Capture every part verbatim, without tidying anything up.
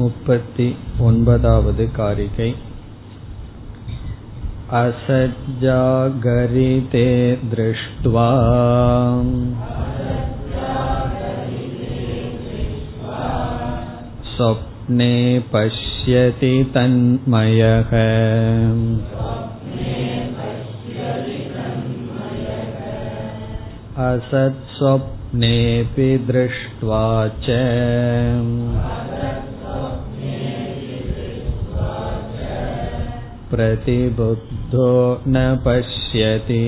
முப்பத்தி ஒன்பதாவது காரிகை. அசஜ்ஜாகரிதே திருஷ்ட்வா ஸ்வப்னே பஷ்யதி தன்மயஹ. அசத் ஸ்வப்னேபி திருஷ்ட்வா ச பிரதிபுத்தோ ந பஷ்யதி.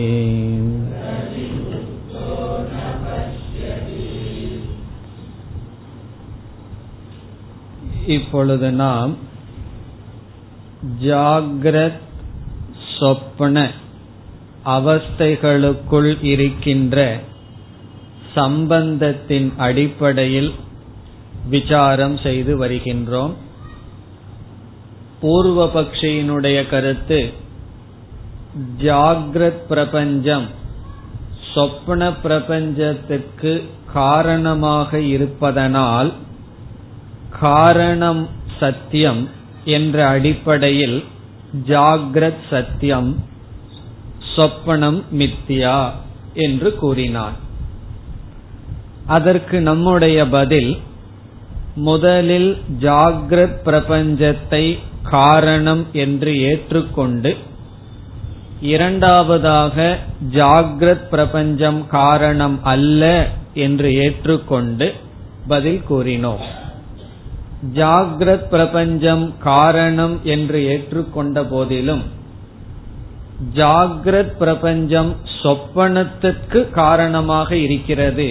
இப்பொழுது நாம் ஜாக்ரத் சொப்பன அவஸ்தைகளுக்குள் இருக்கின்ற சம்பந்தத்தின் அடிப்படையில் விசாரம் செய்து வருகின்றோம். பூர்வபக்ஷியினுடைய கருத்து ஜாக்ரத் பிரபஞ்சம் சொப்ன பிரபஞ்சத்திற்கு காரணமாக இருப்பதனால் காரணம் சத்தியம் என்ற அடிப்படையில் ஜாக்ரத் சத்தியம் சொப்பனம் மித்யா என்று கூறினார். அதற்கு நம்முடைய பதில், முதலில் ஜாக்ரத் பிரபஞ்சத்தை காரணம் என்று ஏற்றுக்கொண்டு இரண்டாவதாக ஜாக்ரத் பிரபஞ்சம் காரணம் அல்ல என்று ஏற்றுக்கொண்டு பதில் கூறினோம். ஜாக்ரத் பிரபஞ்சம் காரணம் என்று ஏற்றுக்கொண்ட போதிலும் ஜாக்ரத் பிரபஞ்சம் சொப்பனத்திற்கு காரணமாக இருக்கிறது,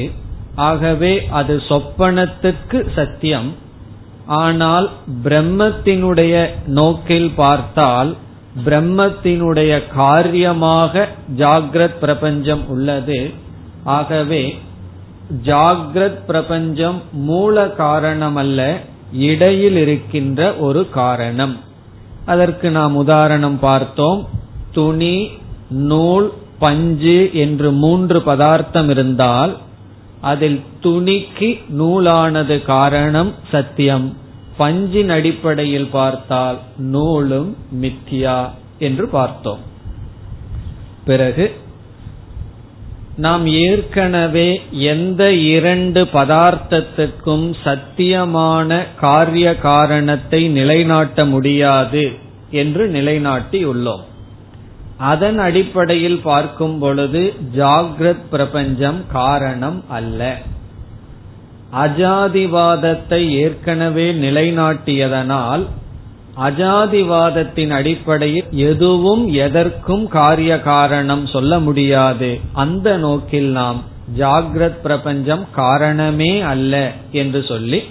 ஆகவே அது சொப்பனத்திற்கு சத்தியம். ஆனால் பிரம்மத்தினுடைய நோக்கில் பார்த்தால் பிரம்மத்தினுடைய காரியமாக ஜாக்ரத் பிரபஞ்சம் உள்ளது, ஆகவே ஜாக்ரத் பிரபஞ்சம் மூல காரணம் அல்ல, இடையில் இருக்கின்ற ஒரு காரணம். அதற்கு நாம் உதாரணம் பார்த்தோம். துணி, நூல், பஞ்சு என்று மூன்று பதார்த்தம் இருந்தால் அதில் துணிக்கு நூலானது காரணம் சத்தியம், பஞ்சின் அடிப்படையில் பார்த்தால் நூலும் மித்யா என்று பார்த்தோம். பிறகு நாம் ஏற்கனவே எந்த இரண்டு பதார்த்தத்துக்கும் சத்தியமான காரிய காரணத்தை நிலைநாட்ட முடியாது என்று நிலைநாட்டியுள்ளோம். அதன் அடிப்படையில் பார்க்கும் பொழுது ஜாக்ரத் பிரபஞ்சம் காரணம் அல்ல. அஜாதிவாதத்தை ஏற்கனவே நிலைநாட்டியதனால் அஜாதிவாதத்தின் அடிப்படையில் எதுவும் எதற்கும் காரிய காரணம் சொல்ல முடியாது. அந்த நோக்கில் நாம் ஜாக்ரத் பிரபஞ்சம் காரணமே அல்ல என்று சொல்லி,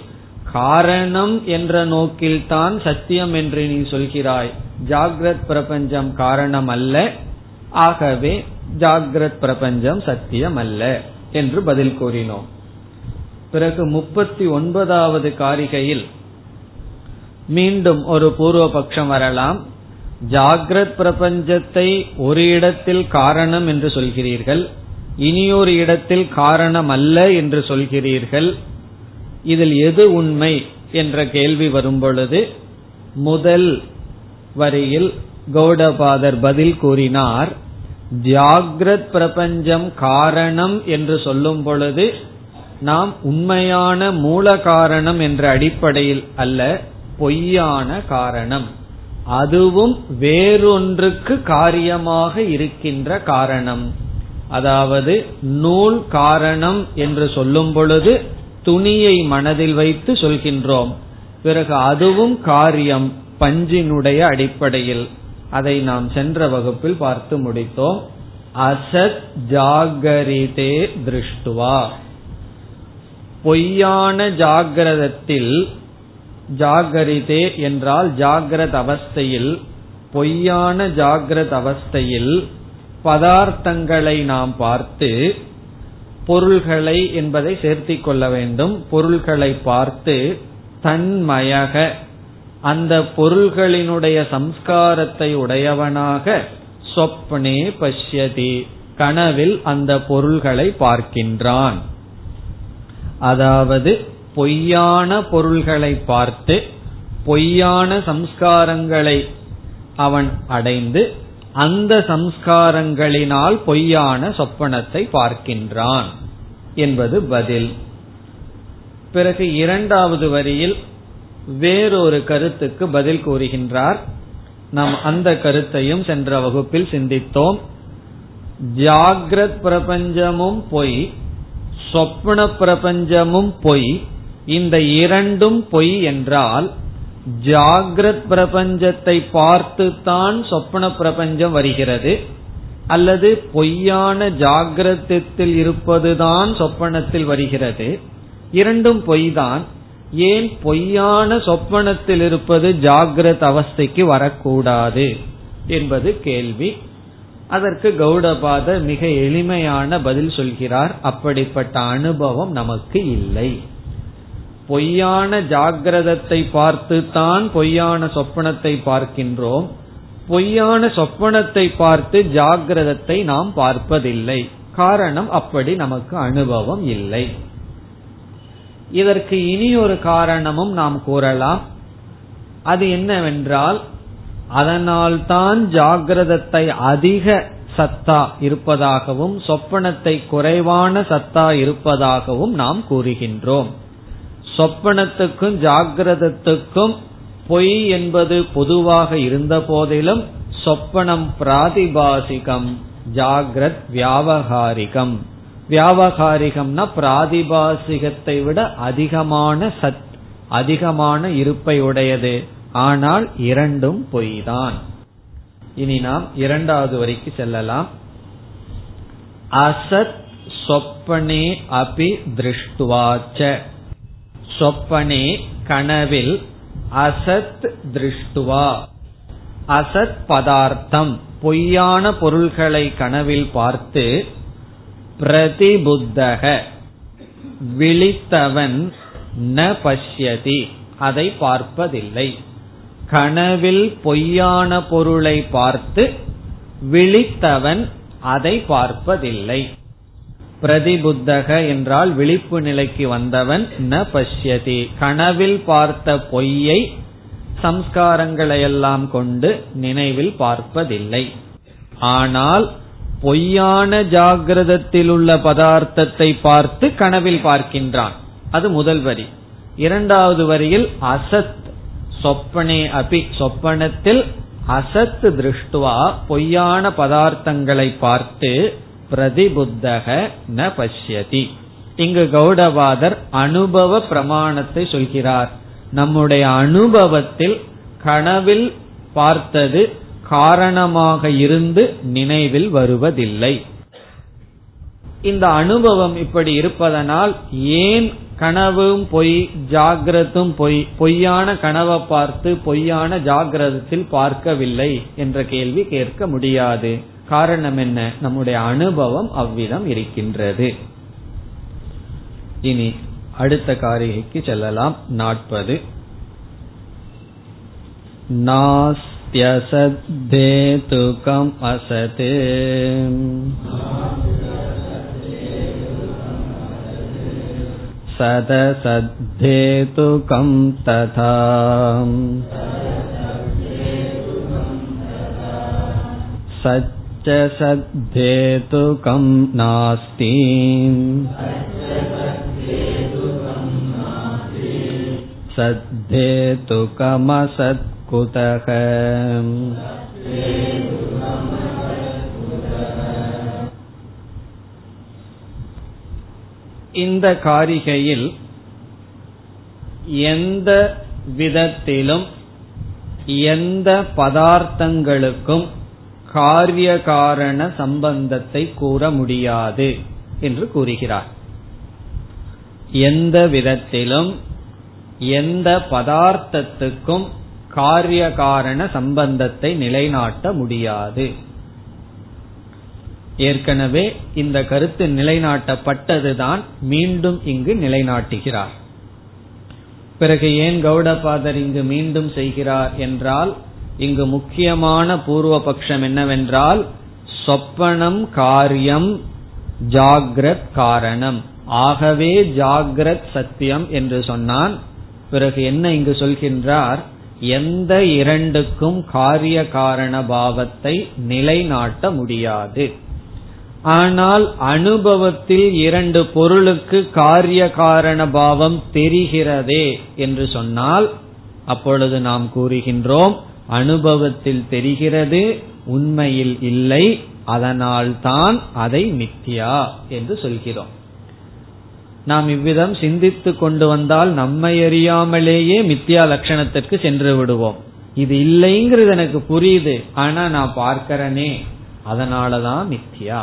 காரணம் என்ற நோக்கில்தான் சத்தியம் என்று நீ சொல்கிறாய், ஜாக்ரத் பிரபஞ்சம் காரணம் அல்ல, ஆகவே ஜாக்ரத் பிரபஞ்சம் சத்தியம் அல்ல என்று பதில் கூறினோம். பிறகு முப்பத்தி ஒன்பதாவது காரிகையில் மீண்டும் ஒரு பூர்வபக்ஷம் வரலாம். ஜாக்ரத் பிரபஞ்சத்தை ஒரு இடத்தில் காரணம் என்று சொல்கிறீர்கள், இனியொரு இடத்தில் காரணம் அல்ல என்று சொல்கிறீர்கள், இதில் எது உண்மை என்ற கேள்வி வரும் பொழுது முதல் வரியில் கௌடபாதர் பதில் கூறினார். ஜாக்ரத் பிரபஞ்சம் காரணம் என்று சொல்லும் பொழுது நாம் உண்மையான மூல காரணம் என்ற அடிப்படையில் அல்ல, பொய்யான காரணம், அதுவும் வேறொன்றுக்கு காரியமாக இருக்கின்ற காரணம். அதாவது நூல் காரணம் என்று சொல்லும் பொழுது துணியை மனதில் வைத்து சொல்கின்றோம், பிறகு அதுவும் காரியம் பஞ்சினுடைய அடிப்படையில். அதை நாம் சென்ற வகுப்பில் பார்த்து முடித்தோம். அசத் ஜாகரிதே திருஷ்டுவா, பொய்யான ஜாகிரதத்தில், ஜாகரிதே என்றால் ஜாகிரத அவஸ்தையில், பொய்யான ஜாகிரத அவஸ்தையில் பதார்த்தங்களை நாம் பார்த்து, பொருள்களை என்பதை சேர்த்திக் கொள்ள வேண்டும், பொருள்களை பார்த்து தன்மயக அந்த பொருள்களினுடைய சம்ஸ்காரத்தை உடையவனாக சொப்னே பஷ்யதி கனவில் அந்த பொருள்களை பார்க்கின்றான். அதாவது பொய்யான பொருள்களை பார்த்து பொய்யான சம்ஸ்காரங்களை அவன் அடைந்து அந்த சம்ஸ்காரங்களினால் பொய்யான சொப்பனத்தை பார்க்கின்றான் என்பது பதில். பிறகு இரண்டாவது வரியில் வேறொரு கருத்துக்கு பதில் கூறுகின்றார். நாம் அந்த கருத்தையும் சென்ற வகுப்பில் சிந்தித்தோம். ஜாக்ரத் பிரபஞ்சமும் பொய், சொப்ன பிரபஞ்சமும் பொய், இந்த இரண்டும் பொய் என்றால் ஜாக்ரத் பிரபஞ்சத்தை பார்த்துத்தான் சொப்ன பிரபஞ்சம் வருகிறது, அல்லது பொய்யான ஜாகிரதத்தில் இருப்பதுதான் சொப்பனத்தில் வருகிறது. இரண்டும் பொய்தான். ஏன் பொய்யான சொப்பனத்தில் இருப்பது ஜாகிரத அவஸ்தைக்கு வரக்கூடாது என்பது கேள்வி. அதற்கு கௌடபாதர் மிக எளிமையான பதில் சொல்கிறார். அப்படிப்பட்ட அனுபவம் நமக்கு இல்லை. பொய்யான ஜாகிரதத்தை பார்த்து தான் பொய்யான சொப்பனத்தை பார்க்கின்றோம். பொய்யான சொப்பனத்தை பார்த்து ஜாகிரதத்தை நாம் பார்ப்பதில்லை. காரணம், அப்படி நமக்கு அனுபவம் இல்லை. இதற்கு இனி ஒரு காரணமும் நாம் கூறலாம். அது என்னவென்றால், அதனால்தான் ஜாகிரதத்தை அதிக சத்தா இருப்பதாகவும் சொப்பனத்தை குறைவான சத்தா இருப்பதாகவும் நாம் கூறுகின்றோம். சொப்பனத்துக்கும் ஜாகிரதத்துக்கும் பொய் என்பது பொதுவாக இருந்த போதிலும் சொப்பனம் பிராதிபாசிகம், ஜாகிரத் வியாவகாரிகம். வியாவகாரிகம்னா பிராதிபாசிகத்தை விட அதிகமான சத், அதிகமான இருப்பை உடையது. ஆனால் இரண்டும் பொய்தான். இனி நாம் இரண்டாவது வரைக்கு செல்லலாம். அசத் சொப்பனே அபி திருஷ்டுவாச்ச, சொப்பனே கனவில், அசத் திருஷ்டுவா, அசத் பதார்த்தம் பொய்யான பொருள்களை கனவில் பார்த்து, பிரதிபுத்தக விழித்தவன் ந பஷ்யதி அதை பார்ப்பதில்லை. கனவில் பொய்யான பொருளை பார்த்து விழித்தவன் அதை பார்ப்பதில்லை. பிரதிபுத்தக என்றால் விழிப்பு நிலைக்கு வந்தவன், ந பஷ்யதி கனவில் பார்த்த பொய்யை சம்ஸ்காரங்களையெல்லாம் கொண்டு நினைவில் பார்ப்பதில்லை. ஆனால் பொய்யான ஜாகிரதத்தில் உள்ள பதார்த்தத்தை பார்த்து கனவில் பார்க்கின்றான். அது முதல் வரி. இரண்டாவது வரியில் அசத் சொப்பனே அபி, சொப்பனத்தில் அசத் திருஷ்டுவா பொய்யான பதார்த்தங்களை பார்த்து பிரதிபுத்தக ந பஷ்யதி. இங்கு கௌடபாதர் அனுபவ பிரமாணத்தை சொல்கிறார். நம்முடைய அனுபவத்தில் கனவில் பார்த்தது காரணமாக இருந்து நினைவில் வருவதில்லை. இந்த அனுபவம் இப்படி இருப்பதனால் ஏன் கனவும் பொய் ஜாகிரதும் பொய், பொய்யான கனவை பார்த்து பொய்யான ஜாகிரதத்தில் பார்க்கவில்லை என்ற கேள்வி கேட்க முடியாது. காரணம் என்ன? நம்முடைய அனுபவம் அவ்விதம் இருக்கின்றது. இனி அடுத்த காரிகைக்கு செல்லலாம். நாற்பது. நாஸ்த்யசத்தேதுகம் அசதே சதசத்தேதுகம் ததா சச்சசத்தேதுகம் நாஸ்தி சத்தேதுகமசத்குதஹ. இந்த காரிகையில் எந்த விதத்திலும் எந்த பதார்த்தங்களுக்கும் காரிய காரண சம்பந்தத்தை கூற முடியாது என்று கூறுகிறார். எந்த விதத்திலும் எந்த பதார்த்தத்துக்கும் காரிய காரண சம்பந்தத்தை நிலைநாட்ட முடியாது. ஏற்கனவே இந்த கருத்து நிலைநாட்டப்பட்டதுதான் மீண்டும் இங்கு நிலைநாட்டுகிறார். பிறகு ஏன் கௌடபாதர் இங்கு மீண்டும் செய்கிறார் என்றால், இங்கு முக்கியமான பூர்வ பட்சம் என்னவென்றால், சொப்பனம் காரியம் ஜாகிரத் காரணம், ஆகவே ஜாகிரத் சத்தியம் என்று சொன்னான். பிறகு என்ன இங்கு சொல்கின்றார்? எந்த இரண்டுக்கும் காரிய காரண பாவத்தை நிலைநாட்ட முடியாது. ஆனால் அனுபவத்தில் இரண்டு பொருளுக்கு காரிய காரண பாவம் தெரிகிறதே என்று சொன்னால் அப்பொழுது நாம் கூறுகின்றோம் அனுபவத்தில் தெரிகிறது, உண்மையில் இல்லை, அதனால் தான் அதை மித்யா என்று சொல்கிறோம். நாம் இவ்விதம் சிந்தித்து கொண்டு வந்தால் நம்மை அறியாமலேயே மித்யா லட்சணத்திற்கு சென்று விடுவோம். இது இல்லைங்கிறது எனக்கு புரியுது, ஆனா நான் பார்க்கிறனே அதனாலதான் மித்யா.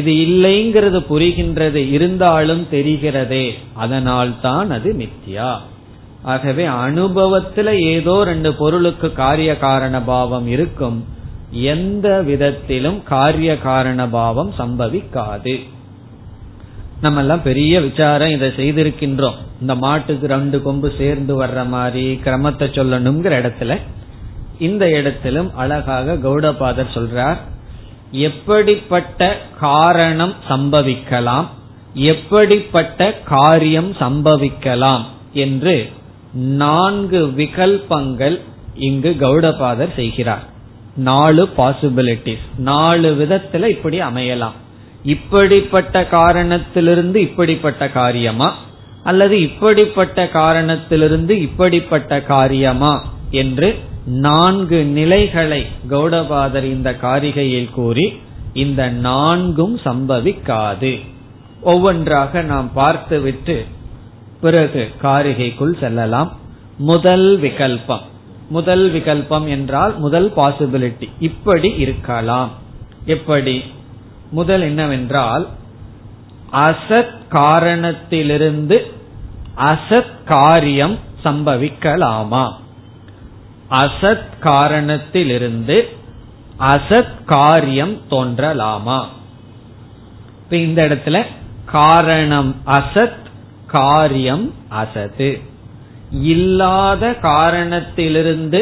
இது இல்லைங்கிறது புரிகின்றது, இருந்தாலும் தெரிகிறதே, அதனால் தான் அது மித்யா. ஆகவே அனுபவத்துல ஏதோ ரெண்டு பொருளுக்கு காரிய காரண பாவம் இருக்கும், எந்த விதத்திலும் காரிய காரண பாவம் சம்பவிக்காது. நம்ம எல்லாம் பெரிய விசாரம் இதை செய்திருக்கின்றோம். இந்த மாட்டுக்கு ரெண்டு கொம்பு சேர்ந்து வர்ற மாதிரி கிரமத்தை சொல்லணுங்கிற இடத்துல இந்த இடத்திலும் அழகாக கௌடபாதர் சொல்றார், எப்படிப்பட்ட காரணம் சம்பவிக்கலாம், எப்படிப்பட்ட காரியம் சம்பவிக்கலாம் என்று நான்கு விகல்பங்கள் இங்கு கௌடபாதர் செய்கிறார். நாலு பாசிபிலிட்டிஸ், நாலு விதத்துல இப்படி அமையலாம். இப்படிப்பட்ட காரணத்திலிருந்து இப்படிப்பட்ட காரியமா, அல்லது இப்படிப்பட்ட காரணத்திலிருந்து இப்படிப்பட்ட காரியமா என்று நான்கு நிலைகளை கௌடபாதர் இந்த காரிகையில் கூறி இந்த நான்கும் சம்பவிக்காது ஒவ்வொன்றாக நாம் பார்த்துவிட்டு பிறகு காரிகைக்குள் செல்லலாம். முதல் விகல்பம், முதல் விகல்பம் என்றால் முதல் பாசிபிலிட்டி இப்படி இருக்கலாம். எப்படி? முதல் என்னவென்றால் அசத் காரணத்திலிருந்து அசத் காரியம் சம்பவிக்கலாமா? அசத் காரணத்திலிருந்து அசத் காரியம் தோன்றலாமா? இப்ப இந்த இடத்துல காரணம் அசத், காரியம் அசத்து. இல்லாத காரணத்திலிருந்து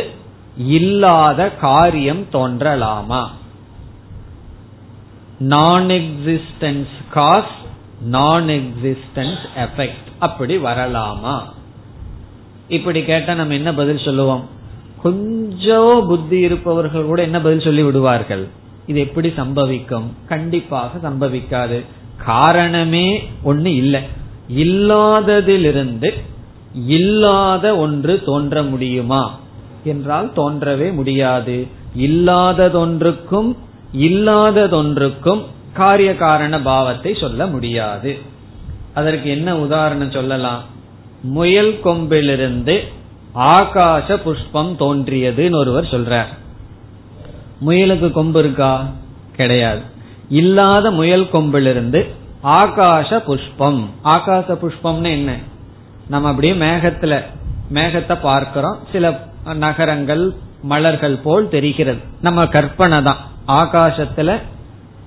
இல்லாத காரியம் தோன்றலாமா? நான் எக்ஸிஸ்டன்ஸ் காஸ், நான் எக்ஸிஸ்டன்ஸ் எஃபெக்ட் அப்படி வரலாமா? இப்படி கேட்டா நம்ம என்ன பதில் சொல்லுவோம்? கொஞ்சம் புத்தி இருப்பவர்கள் கூட என்ன பதில் சொல்லி விடுவார்கள், இது எப்படி சம்பவிக்கும், கண்டிப்பாக சம்பவிக்காது, காரணமே ஒண்ணு இல்லை, இல்லாததிலிருந்து இல்லாத ஒன்று தோன்ற முடியுமா என்றால் தோன்றவே முடியாது. இல்லாததொன்றுக்கும் இல்லாததொன்றுக்கும் காரிய காரண பாவத்தை சொல்ல முடியாது. அதற்கு என்ன உதாரணம் சொல்லலாம்? முயல் கொம்பிலிருந்து ஆகாச புஷ்பம் தோன்றியதுன்னு ஒருவர் சொல்றார். முயலுக்கு கொம்பு இருக்கா? கிடையாது. இல்லாத முயல் கொம்பிலிருந்து ஆகாச புஷ்பம், ஆகாச புஷ்பம்னு என்ன? நம்ம அப்படியே மேகத்துல மேகத்தை பார்க்கிறோம், சில நகரங்கள் மலர்கள் போல் தெரிகிறது, நம்ம கற்பனை தான். ஆகாசத்துல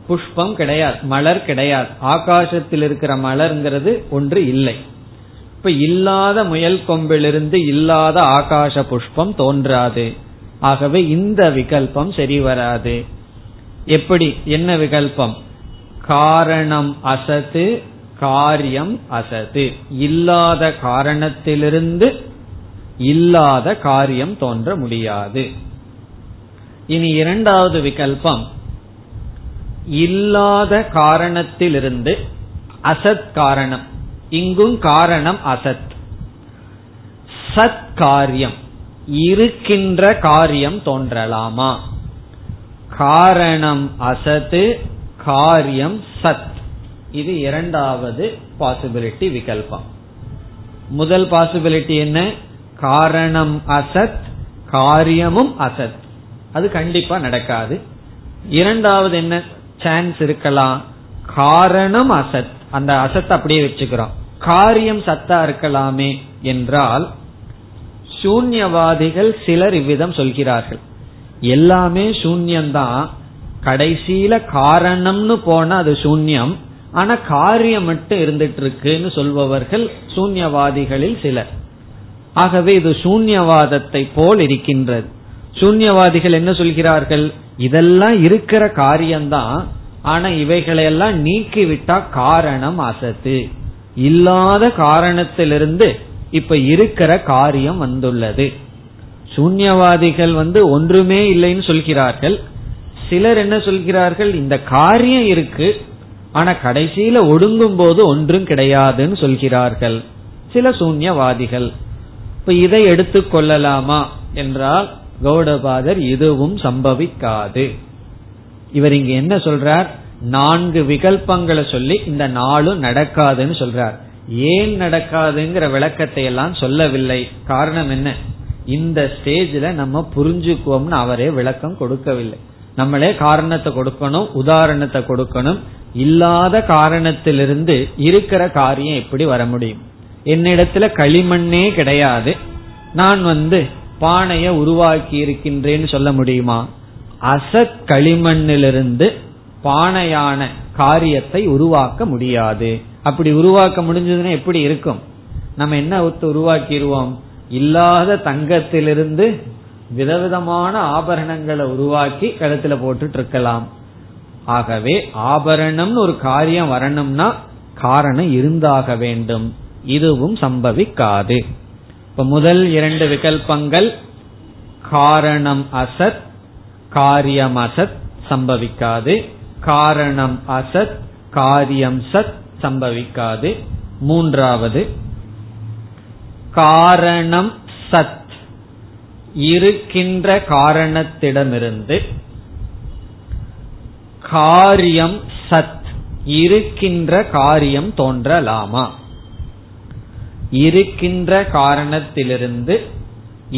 புஷ்பம் கிடையாது, மலர் கிடையாது, ஆகாசத்தில் இருக்கிற மலர்ங்கிறது ஒன்று இல்லை. இப்ப இல்லாத முயல் கொம்பிலிருந்து இல்லாத ஆகாச புஷ்பம் தோன்றாது. ஆகவே இந்த விகல்பம் சரி வராது. எப்படி, என்ன விகல்பம்? காரணம் அசத்து, காரியம் அசத்து. இல்லாத காரணத்திலிருந்து இல்லாத காரியம் தோன்ற முடியாது. இனி இரண்டாவது விகல்பம், இல்லாத காரணத்திலிருந்து அசத் காரணம், இங்கும் காரணம் அசத், சத் காரியம், இருக்கின்ற காரியம் தோன்றலாமா? காரணம் அசத்து, காரியம் சத். இது இரண்டாவது பாசிபிலிட்டி விகல்பம். முதல் பாசிபிலிட்டி என்ன? காரணம் அசத், காரியமும் அசத், அது கண்டிப்பா நடக்காது. இரண்டாவது என்ன சான்ஸ் இருக்கலாம்? காரணம் அசத், அந்த அசத்தை அப்படியே வச்சுக்கிறோம், காரியம் சத்தா இருக்கலாமே என்றால் சூன்யவாதிகள் சிலர் இவ்விதம் சொல்கிறார்கள், எல்லாமே சூன்யம்தான், கடைசியில காரணம்னு போனா அது சூன்யம், ஆனா காரியம் மட்டும் இருந்துட்டு இருக்குன்னு சொல்பவர்கள் சூன்யவாதிகளில் சிலர். ஆகவே இது சூன்யவாதத்தை போல் இருக்கின்றது. சூன்யவாதிகள் என்ன சொல்கிறார்கள்? இதெல்லாம் இருக்கிற காரியம்தான், ஆனா இவைகளையெல்லாம் நீக்கிவிட்டா காரணம் அசத்து, இல்லாத காரணத்திலிருந்து இப்ப இருக்கிற காரியம் வந்துள்ளது. சூன்யவாதிகள் வந்து ஒன்றுமே இல்லைன்னு சொல்கிறார்கள். சிலர் என்ன சொல்கிறார்கள், இந்த காரியம் இருக்கு ஆனா கடைசியில ஒடுங்கும் போது ஒன்றும் கிடையாதுன்னு சொல்கிறார்கள் சில சூன்யவாதிகள். இப்ப இதை எடுத்துக்கொள்ளலாமா என்றால் கௌடபாதர் இதுவும் சம்பவிக்காது. இவர் இங்க என்ன சொல்றார், நான்கு விகல்பங்களை சொல்லி இந்த நாளும் நடக்காதுன்னு சொல்றார். ஏன் நடக்காதுங்கிற விளக்கத்தை எல்லாம் சொல்லவில்லை. காரணம் என்ன, இந்த ஸ்டேஜ்ல நம்ம புரிஞ்சுக்குவோம்னு அவரே விளக்கம் கொடுக்கவில்லை. நம்மளே காரணத்தை கொடுக்கணும், உதாரணத்தை கொடுக்கணும். இல்லாத காரணத்திலிருந்து இருக்கிற காரியம் எப்படி வர முடியும்? என்னிடத்துல களிமண்ணே கிடையாது, நான் வந்து பானைய உருவாக்கி இருக்கின்றேன்னு சொல்ல முடியுமா? அசத் களிமண்ணிலிருந்து பானையான காரியத்தை உருவாக்க முடியாது. அப்படி உருவாக்க முடிஞ்சதுன்னா எப்படி இருக்கும்? நம்ம என்ன உருவாக்கிடுவோம், இல்லாத தங்கத்திலிருந்து விதவிதமான ஆபரணங்களை உருவாக்கி கழுத்துல போட்டுட்டு இருக்கலாம். ஆகவே ஆபரணம்னு ஒரு காரியம் வரணும்னா காரணம் இருந்தாக வேண்டும். இதுவும் சம்பவிக்காது. இப்ப முதல் இரண்டு விகல்பங்கள் காரணம் அசத், காரியம் அசத் சம்பவிக்காது. காரணம் அசத், காரியம் சத் சம்பவிக்காது. மூன்றாவது காரணம் சத், இருக்கின்ற காரணத்திடமிருந்து காரியம் சத், இருக்கின்ற காரியம் தோன்றலாமா? இருக்கின்ற காரணத்திலிருந்து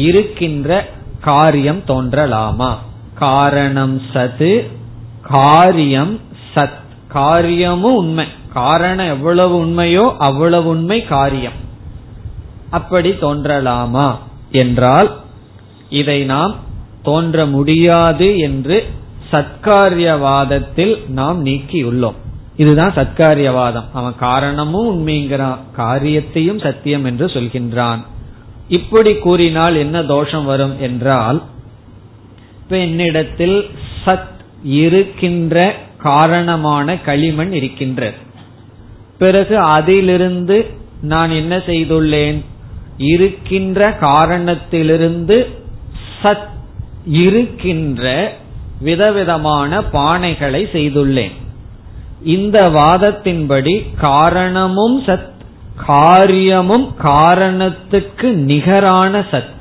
இருக்கின்ற காரியம் தோன்றலாமா? காரணம் சத், காரியம் சத். காரியமும் உண்மை, காரணம் எவ்வளவு உண்மையோ அவ்வளவு உண்மை காரியம். அப்படி தோன்றலாமா என்றால் இதை நாம் தோன்ற முடியாது என்று சத்காரியவாதத்தில் நாம் நீக்கியுள்ளோம். இதுதான் சத்காரியவாதம். அவன் காரணமும் உண்மைங்கிறான், காரியத்தையும் சத்தியம் என்று சொல்கின்றான். இப்படி கூறினால் என்ன தோஷம் வரும் என்றால், இப்ப என்னிடத்தில் சத் இருக்கின்ற காரணமான களிமண் இருக்கின்ற பிறகு அதிலிருந்து நான் என்ன செய்துள்ளேன், இருக்கின்ற காரணத்திலிருந்து சத் இருக்கின்ற விதவிதமான பானைகளை செய்துள்ளேன். இந்த வாதத்தின்படி காரணமும் சத், காரியமும் காரணத்துக்கு நிகரான சத்.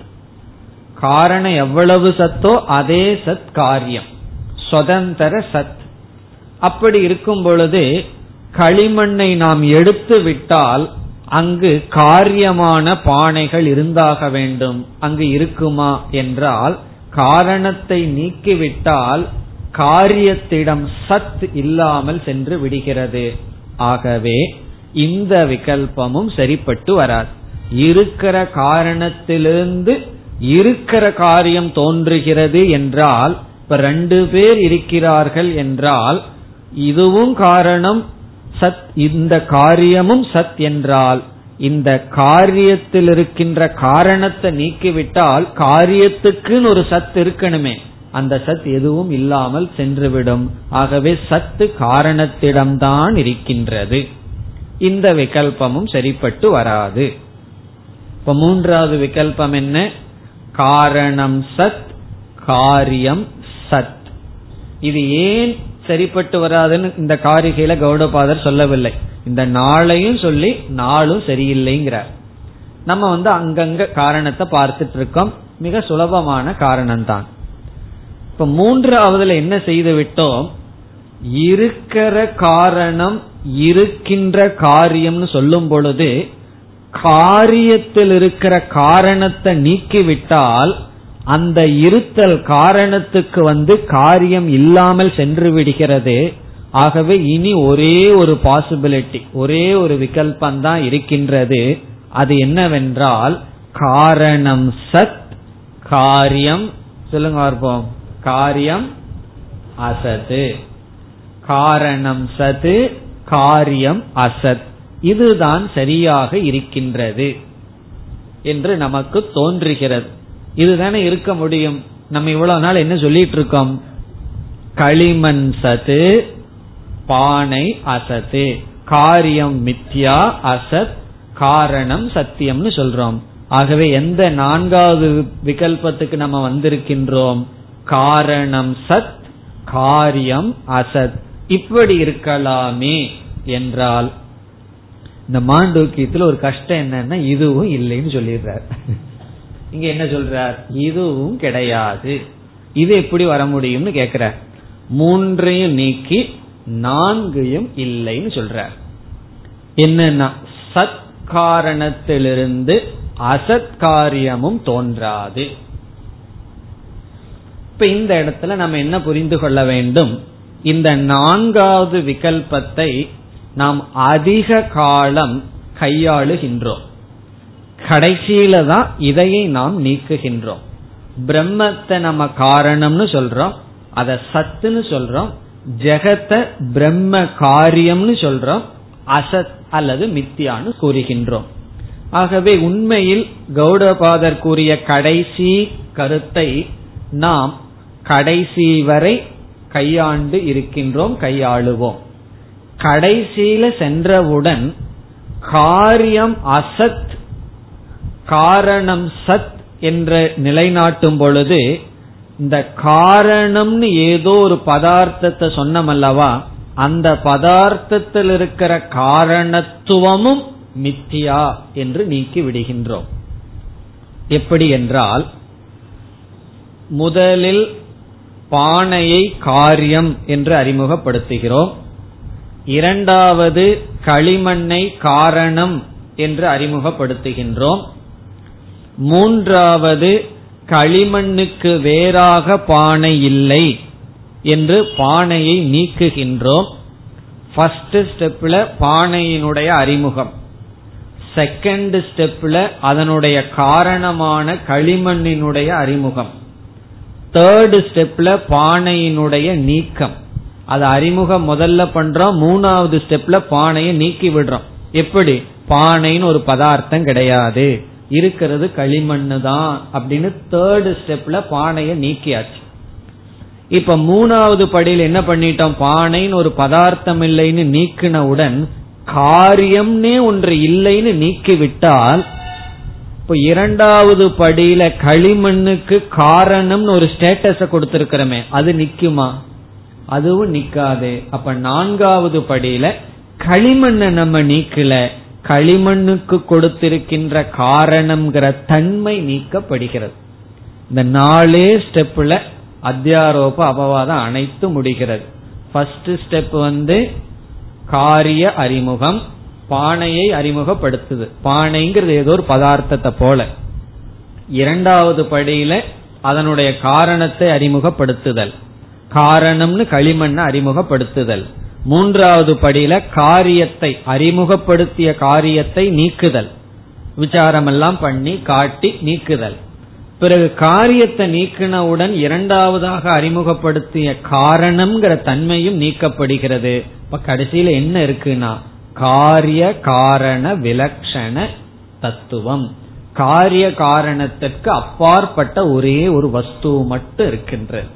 காரணம் எவ்வளவு சத்தோ அதே சத் காரியம், சுதந்திர சத். அப்படி இருக்கும் பொழுது களிமண்ணை நாம் எடுத்து விட்டால் அங்கு காரியமான பானைகள் இருந்தாக வேண்டும். அங்கு இருக்குமா என்றால் காரணத்தை நீக்கிவிட்டால் காரியத்திடம் சத் இல்லாமல் சென்று விடுகிறது. ஆகவே இந்த விகல்பமும் சரிப்பட்டு வராது. இருக்கிற காரணத்திலிருந்து இருக்கிற காரியம் தோன்றுகிறது என்றால், இப்ப ரெண்டு பேர் இருக்கிறார்கள் என்றால் இதுவும் காரணம் சத், இந்த காரியமும் சத் என்றால் இந்த காரியத்தில் இருக்கின்ற காரணத்தை நீக்கிவிட்டால் காரியத்துக்குன்னு ஒரு சத் இருக்கணுமே, அந்த சத் எதுவும் இல்லாமல் சென்றுவிடும். ஆகவே சத்து காரணத்திடம்தான் இருக்கின்றது. இந்த விகல்பமும் சரிப்பட்டு வராது. இப்ப மூன்றாவது விகல்பம் என்ன, காரணம் சத், காரியம் சத். இது ஏன் சரிப்பட்டு வராதுன்னு இந்த காரிகையில கௌடபாதர் சொல்லவில்லை. இந்த நாளையும் சொல்லி நாளும் சரியில்லைங்கிறார். நம்ம வந்து அங்கங்க காரணத்தை பார்த்துட்டு இருக்கோம், மிக சுலபமான காரணம்தான். இப்ப மூன்றாவதுல என்ன செய்து விட்டோம், இருக்கிற காரணம் இருக்கின்ற காரியம்னு சொல்லும் பொழுது காரியத்தில் இருக்கிற காரணத்தை நீக்கிவிட்டால் அந்த இருத்தல் காரணத்துக்கு வந்து காரியம் இல்லாமல் சென்று விடுகிறது. ஆகவே இனி ஒரே ஒரு பாசிபிலிட்டி, ஒரே ஒரு விகல்பந்தான் இருக்கின்றது. அது என்னவென்றால் காரணம் சத், காரியம் சொல்லுங்க பார்ப்போம், காரியம் அசத். காரணம் சத், காரியம் அசத். இதுதான் சரியாக இருக்கின்றது என்று நமக்கு தோன்றுகிறது. இதுதானே இருக்க முடியும். நம்ம இவ்வளவு நாள் என்ன சொல்லிட்டு இருக்கோம், களிமண் சத்து, பானை அசத்து, காரியம் மித்யா அசத், காரணம் சத்தியம்னு சொல்றோம். ஆகவே எந்த நான்காவது விகல்பத்துக்கு நம்ம வந்திருக்கின்றோம்? காரணம் சத், காரியம் அசத். இப்படி இருக்கலாமே என்றால், இந்த மாண்டூக்கியத்துல ஒரு கஷ்டம் என்னன்னா இதுவும் இல்லைன்னு சொல்லிடுறார். இங்க என்ன சொல்றார்? இதுவும் கிடையாது, இது எப்படி வர முடியும்னு கேக்குறார். மூன்றையும் நீக்கி நான்கையும் இல்லைன்னு சொல்றார். என்னன்னா சத் காரணத்திலிருந்து அசத் காரியமும் தோன்றாது. இப்ப இந்த இடத்துல நம்ம என்ன புரிந்து கொள்ள வேண்டும்? இந்த நான்காவது விகல்பத்தை நாம் அதிக காலம் கையாளுகின்றோம். கடைசியில தான் இதையை நாம் நீக்குகின்றோம். பிரம்மத்தை நம்ம காரணம்னு சொல்றோம், அத சத்துன்னு சொல்றோம், ஜெகத்தை பிரம்ம காரியம்னு சொல்றோம், அசத் அல்லது மித்தியான்னு கூறுகின்றோம். ஆகவே உண்மையில் கௌடபாதர் கூறிய கடைசி கருத்தை நாம் கடைசி வரை கையாண்டு இருக்கின்றோம், கையாளுவோம். கடைசியில சென்றவுடன் காரியம் அசத் காரணம் சத் என்று நிலைநாட்டும் பொழுது, இந்த காரணம்னு ஏதோ ஒரு பதார்த்தத்தை சொன்னமல்லவா, அந்த பதார்த்தத்தில் இருக்கிற காரணத்துவமும் மித்தியா என்று நீக்கி விடுகின்றோம். எப்படி என்றால், முதலில் பானையை காரியம் என்று அறிமுகப்படுத்துகிறோம், இரண்டாவது களிமண்ணை காரணம் என்று அறிமுகப்படுத்துகின்றோம், மூன்றாவது களிமண்ணுக்கு வேறாக பானை இல்லை என்று பானையை நீக்குகின்றோம். ஃபர்ஸ்ட் ஸ்டெப்ல பானையினுடைய அறிமுகம், செகண்ட் ஸ்டெப்ல அதனுடைய காரணமான களிமண்ணினுடைய அறிமுகம், தேர்டு ஸ்டெப்ல பானையினுடைய நீக்கம். அது அறிமுகம் முதல்ல பண்றோம், மூணாவது ஸ்டெப்ல பானையை நீக்கி விடுறோம். எப்படி? பானைன்னு ஒரு பதார்த்தம் கிடையாது, இருக்கிறது களிமண்ணு தான் அப்படின்னு தேர்டு ஸ்டெப்ல பானையை நீக்கியாச்சு. இப்ப மூணாவது படியில் என்ன பண்ணிட்டோம்? பானைன்னு ஒரு பதார்த்தம் இல்லைன்னு நீக்கினவுடன் காரியம்னே ஒன்று இல்லைன்னு நீக்கிவிட்டால், இப்ப இரண்டாவது படியில களிமண்ணுக்கு காரணம்னு ஒரு ஸ்டேட்டஸ கொடுத்திருக்கிறோமே, அது நிக்குமா? அதுவும் நிக்காது. அப்ப நான்காவது படியில களிமண்ணை நம்ம நீக்கல, களிமண்ணுக்கு கொடுத்திருக்கின்ற காரணம்ங்கிற தன்மை நீக்கப்படுகிறது. இந்த நாலே ஸ்டெப்ல அத்தியாரோப அபவாதம் அனைத்து முடிகிறது. ஃபர்ஸ்ட் ஸ்டெப் வந்து காரிய அறிமுகம், பானையை அறிமுகப்படுத்துது, பானைங்கிறது ஏதோ ஒரு பதார்த்தத்தை போல. இரண்டாவது படியில அதனுடைய காரணத்தை அறிமுகப்படுத்துதல், காரணம்னு களிமண்ணை அறிமுகப்படுத்துதல். மூன்றாவது படியில காரியத்தை அறிமுகப்படுத்திய காரியத்தை நீக்குதல், விசாரமெல்லாம் பண்ணி காட்டி நீக்குதல். பிறகு காரியத்தை நீக்கினவுடன் இரண்டாவதாக அறிமுகப்படுத்திய காரணம்ங்கிற தன்மையும் நீக்கப்படுகிறது. இப்ப கடைசியில என்ன இருக்குன்னா காரிய காரண விலக்ஷண தத்துவம், காரிய காரணத்திற்கு அப்பாற்பட்ட ஒரே ஒரு வஸ்து மட்டும் இருக்கின்றது.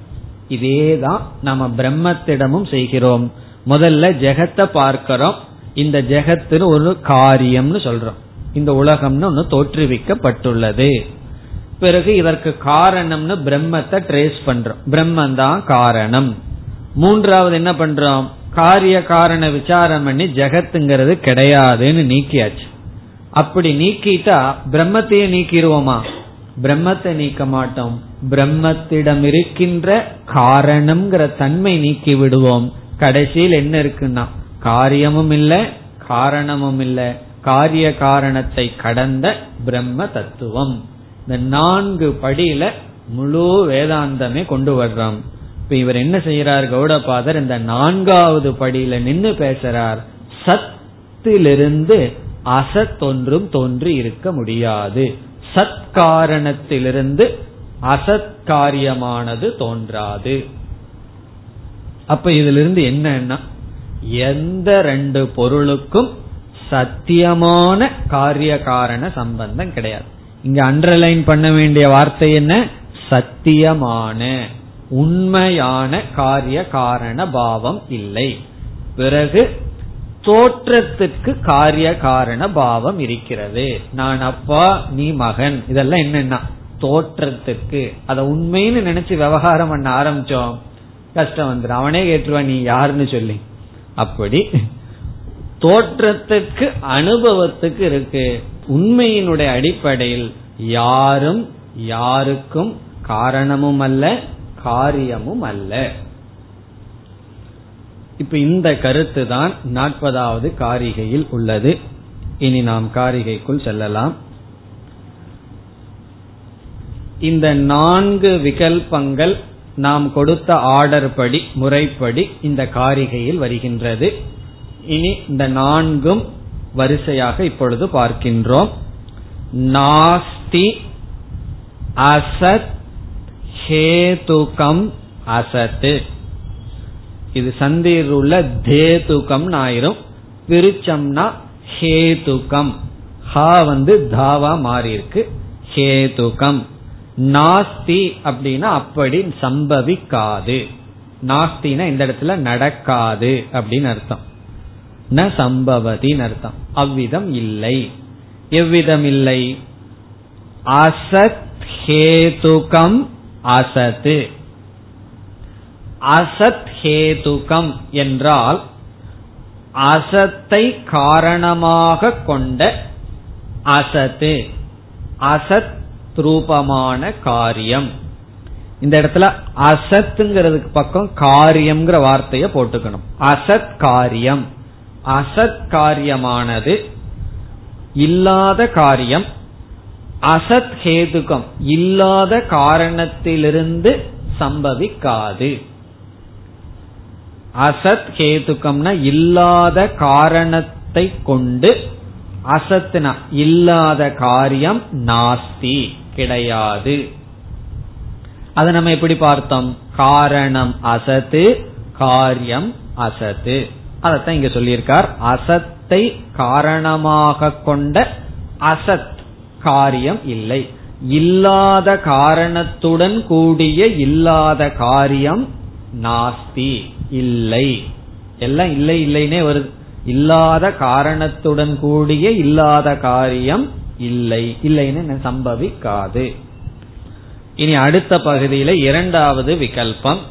இதேதான் நம்ம பிரம்மத்திடமும் செய்கிறோம். முதல்ல ஜெகத்தை பார்க்கிறோம், இந்த ஜெகத்துன்னு ஒரு காரியம்னு சொல்றோம், இந்த உலகம்னு ஒன்னு தோற்றுவிக்கப்பட்டுள்ளது. பிறகு இதற்கு காரணம்னு பிரம்மத்தை ட்ரேஸ் பண்றோம், பிரம்மம் தான் காரணம். மூன்றாவது என்ன பண்றோம்? காரிய காரண விசாரம் பண்ணி ஜெகத்துங்கிறது கிடையாதுன்னு நீக்கியாச்சு. அப்படி நீக்கிட்டா பிரம்மத்தையே நீக்கிடுவோமா? பிரம்மத்தை நீக்க மாட்டோம், பிரம்மத்திடம் இருக்கின்ற காரணம்ங்கிற தன்மை நீக்கி விடுவோம். கடைசியில் என்ன இருக்குன்னா காரியமும் இல்ல காரணமும் இல்ல, காரிய காரணத்தை கடந்த பிரம்ம தத்துவம். இந்த நான்கு படியில முழு வேதாந்தமே கொண்டு வர்றோம். இப்ப இவர் என்ன செய்யறார்? கௌடபாதர் இந்த நான்காவது படியில நின்று பேசுறார். சத்திலிருந்து அசத் ஒன்றும் தோன்றி இருக்க முடியாது, சத் காரணத்திலிருந்து அசத் காரியமானது தோன்றாது. அப்ப இதுல இருந்து என்னன்னா, எந்த ரெண்டு பொருளுக்கும் சத்தியமான காரிய காரண சம்பந்தம் கிடையாது. இங்க அண்டர்லைன் பண்ண வேண்டிய வார்த்தை என்ன? சத்தியமான உண்மையான காரிய காரண பாவம் இல்லை. பிறகு தோற்றத்திற்கு காரிய காரண பாவம் இருக்கிறது. நான் அப்பா, நீ மகன், இதெல்லாம் என்னன்னா தோற்றத்திற்கு. அத உண்மைன்னு நினைச்சு விவகாரம் பண்ண ஆரம்பிச்சோம், கஷ்டம் வந்துடும். அவனே கேட்டுருவான் நீ யாருன்னு சொல்லி. அப்படி தோற்றத்துக்கு அனுபவத்துக்கு இருக்கு. உண்மையினுடைய அடிப்படையில் யாரும் யாருக்கும் காரணமும் அல்ல, காரியமும் அல்ல. இப்ப இந்த கருத்து தான் நாற்பதாவது காரிகையில் உள்ளது. இனி நாம் காரிகைக்குள் செல்லலாம். இந்த நான்கு விகல்பங்கள் நாம் கொடுத்த ஆர்டர் படி, முறைப்படி இந்த காரிகையில் வருகின்றது. இனி இந்த நான்கும் வரிசையாக இப்பொழுது பார்க்கின்றோம். நாஸ்தி அசத் ஹேதுகம் அசத்து, இது சந்தியில் உள்ள தேதுகம் ஆயிரும். விருச்சம்னா ஹேதுகம், ஹா வந்து தாவா மாறி இருக்கு, ஹேதுகம். நாஸ்தி அப்படின்னா அப்படி சம்பவிக்காது. நாஸ்தினா இந்த இடத்துல நடக்காது அப்படின்னு அர்த்தம். ந சம்பவதின் அர்த்தம் அவ்விதம் இல்லை. எவ்விதம் இல்லை? அசத் ஹேதுகம் அசத்து. அசத் ஹேதுகம் என்றால் அசத்தை காரணமாக கொண்ட அசத்து, அசத் ரூபமான காரியம். இந்த இடத்துல அசத்துங்கிறதுக்கு பக்கம் காரியம்ங்கிற வார்த்தையை போட்டுக்கணும். அசத் காரியம், அசத் காரியமானது இல்லாத காரியம். அசத் ஹேதுகம் இல்லாத காரணத்திலிருந்து சம்பவிக்காது. அசத் ஹேதுகம்னா இல்லாத காரணத்தை கொண்டு, அசத்னா இல்லாத காரியம், நாஸ்தி கிடையாது. அதை நம்ம எப்படி பார்த்தோம்? காரணம் அசத்து, காரியம் அசத்து. அதத்தான் இங்க சொல்லியிருக்கார். அசத்தை காரணமாக கொண்ட அசத் காரியம் இல்லை. இல்லாத காரணத்துடன் கூடிய இல்லாத காரியம் நாஸ்தி, இல்லை. எல்லாம் இல்லை இல்லைன்னே வருது. இல்லாத காரணத்துடன் கூடிய இல்லாத காரியம் இல்லை, இல்லைன்னு சம்பவிக்காது. இனி அடுத்த பகுதியில இரண்டாவது விகல்பம்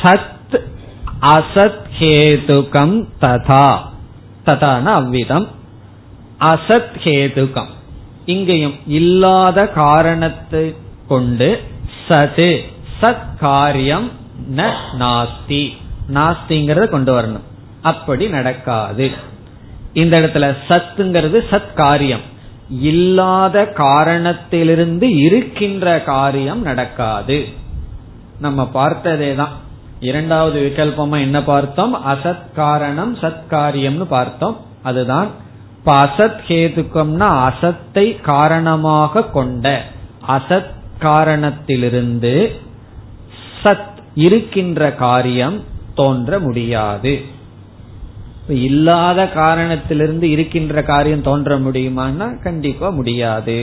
சத் அசத் ஹேதுகம் ததா. ததான அவ்விதம். அசத் ஹேதுகம் இங்கேயும் இல்லாத காரணத்தை கொண்டு சத் சத் காரியம் ந நாஸ்தி, நாஸ்திங்கிறத கொண்டு வரணும். அப்படி நடக்காது. இந்த இடத்துல சத்துங்கிறது சத் காரியம், இல்லாத காரணத்திலிருந்து இருக்கின்ற காரியம் நடக்காது. நம்ம பார்த்ததேதான். இரண்டாவது விகல்பமா என்ன பார்த்தோம்? அசத் காரணம் சத் காரியம்னு பார்த்தோம். அதுதான் இப்ப அசத் ஹேதுக்கம்னா அசத்தை காரணமாக கொண்ட அசத் காரணத்திலிருந்து சத் இருக்கின்ற காரியம் தோன்ற முடியாது. இல்லாத காரணத்திலிருந்து இருக்கின்ற காரியம் தோன்ற முடியுமான்னா கண்டிப்பா முடியாது.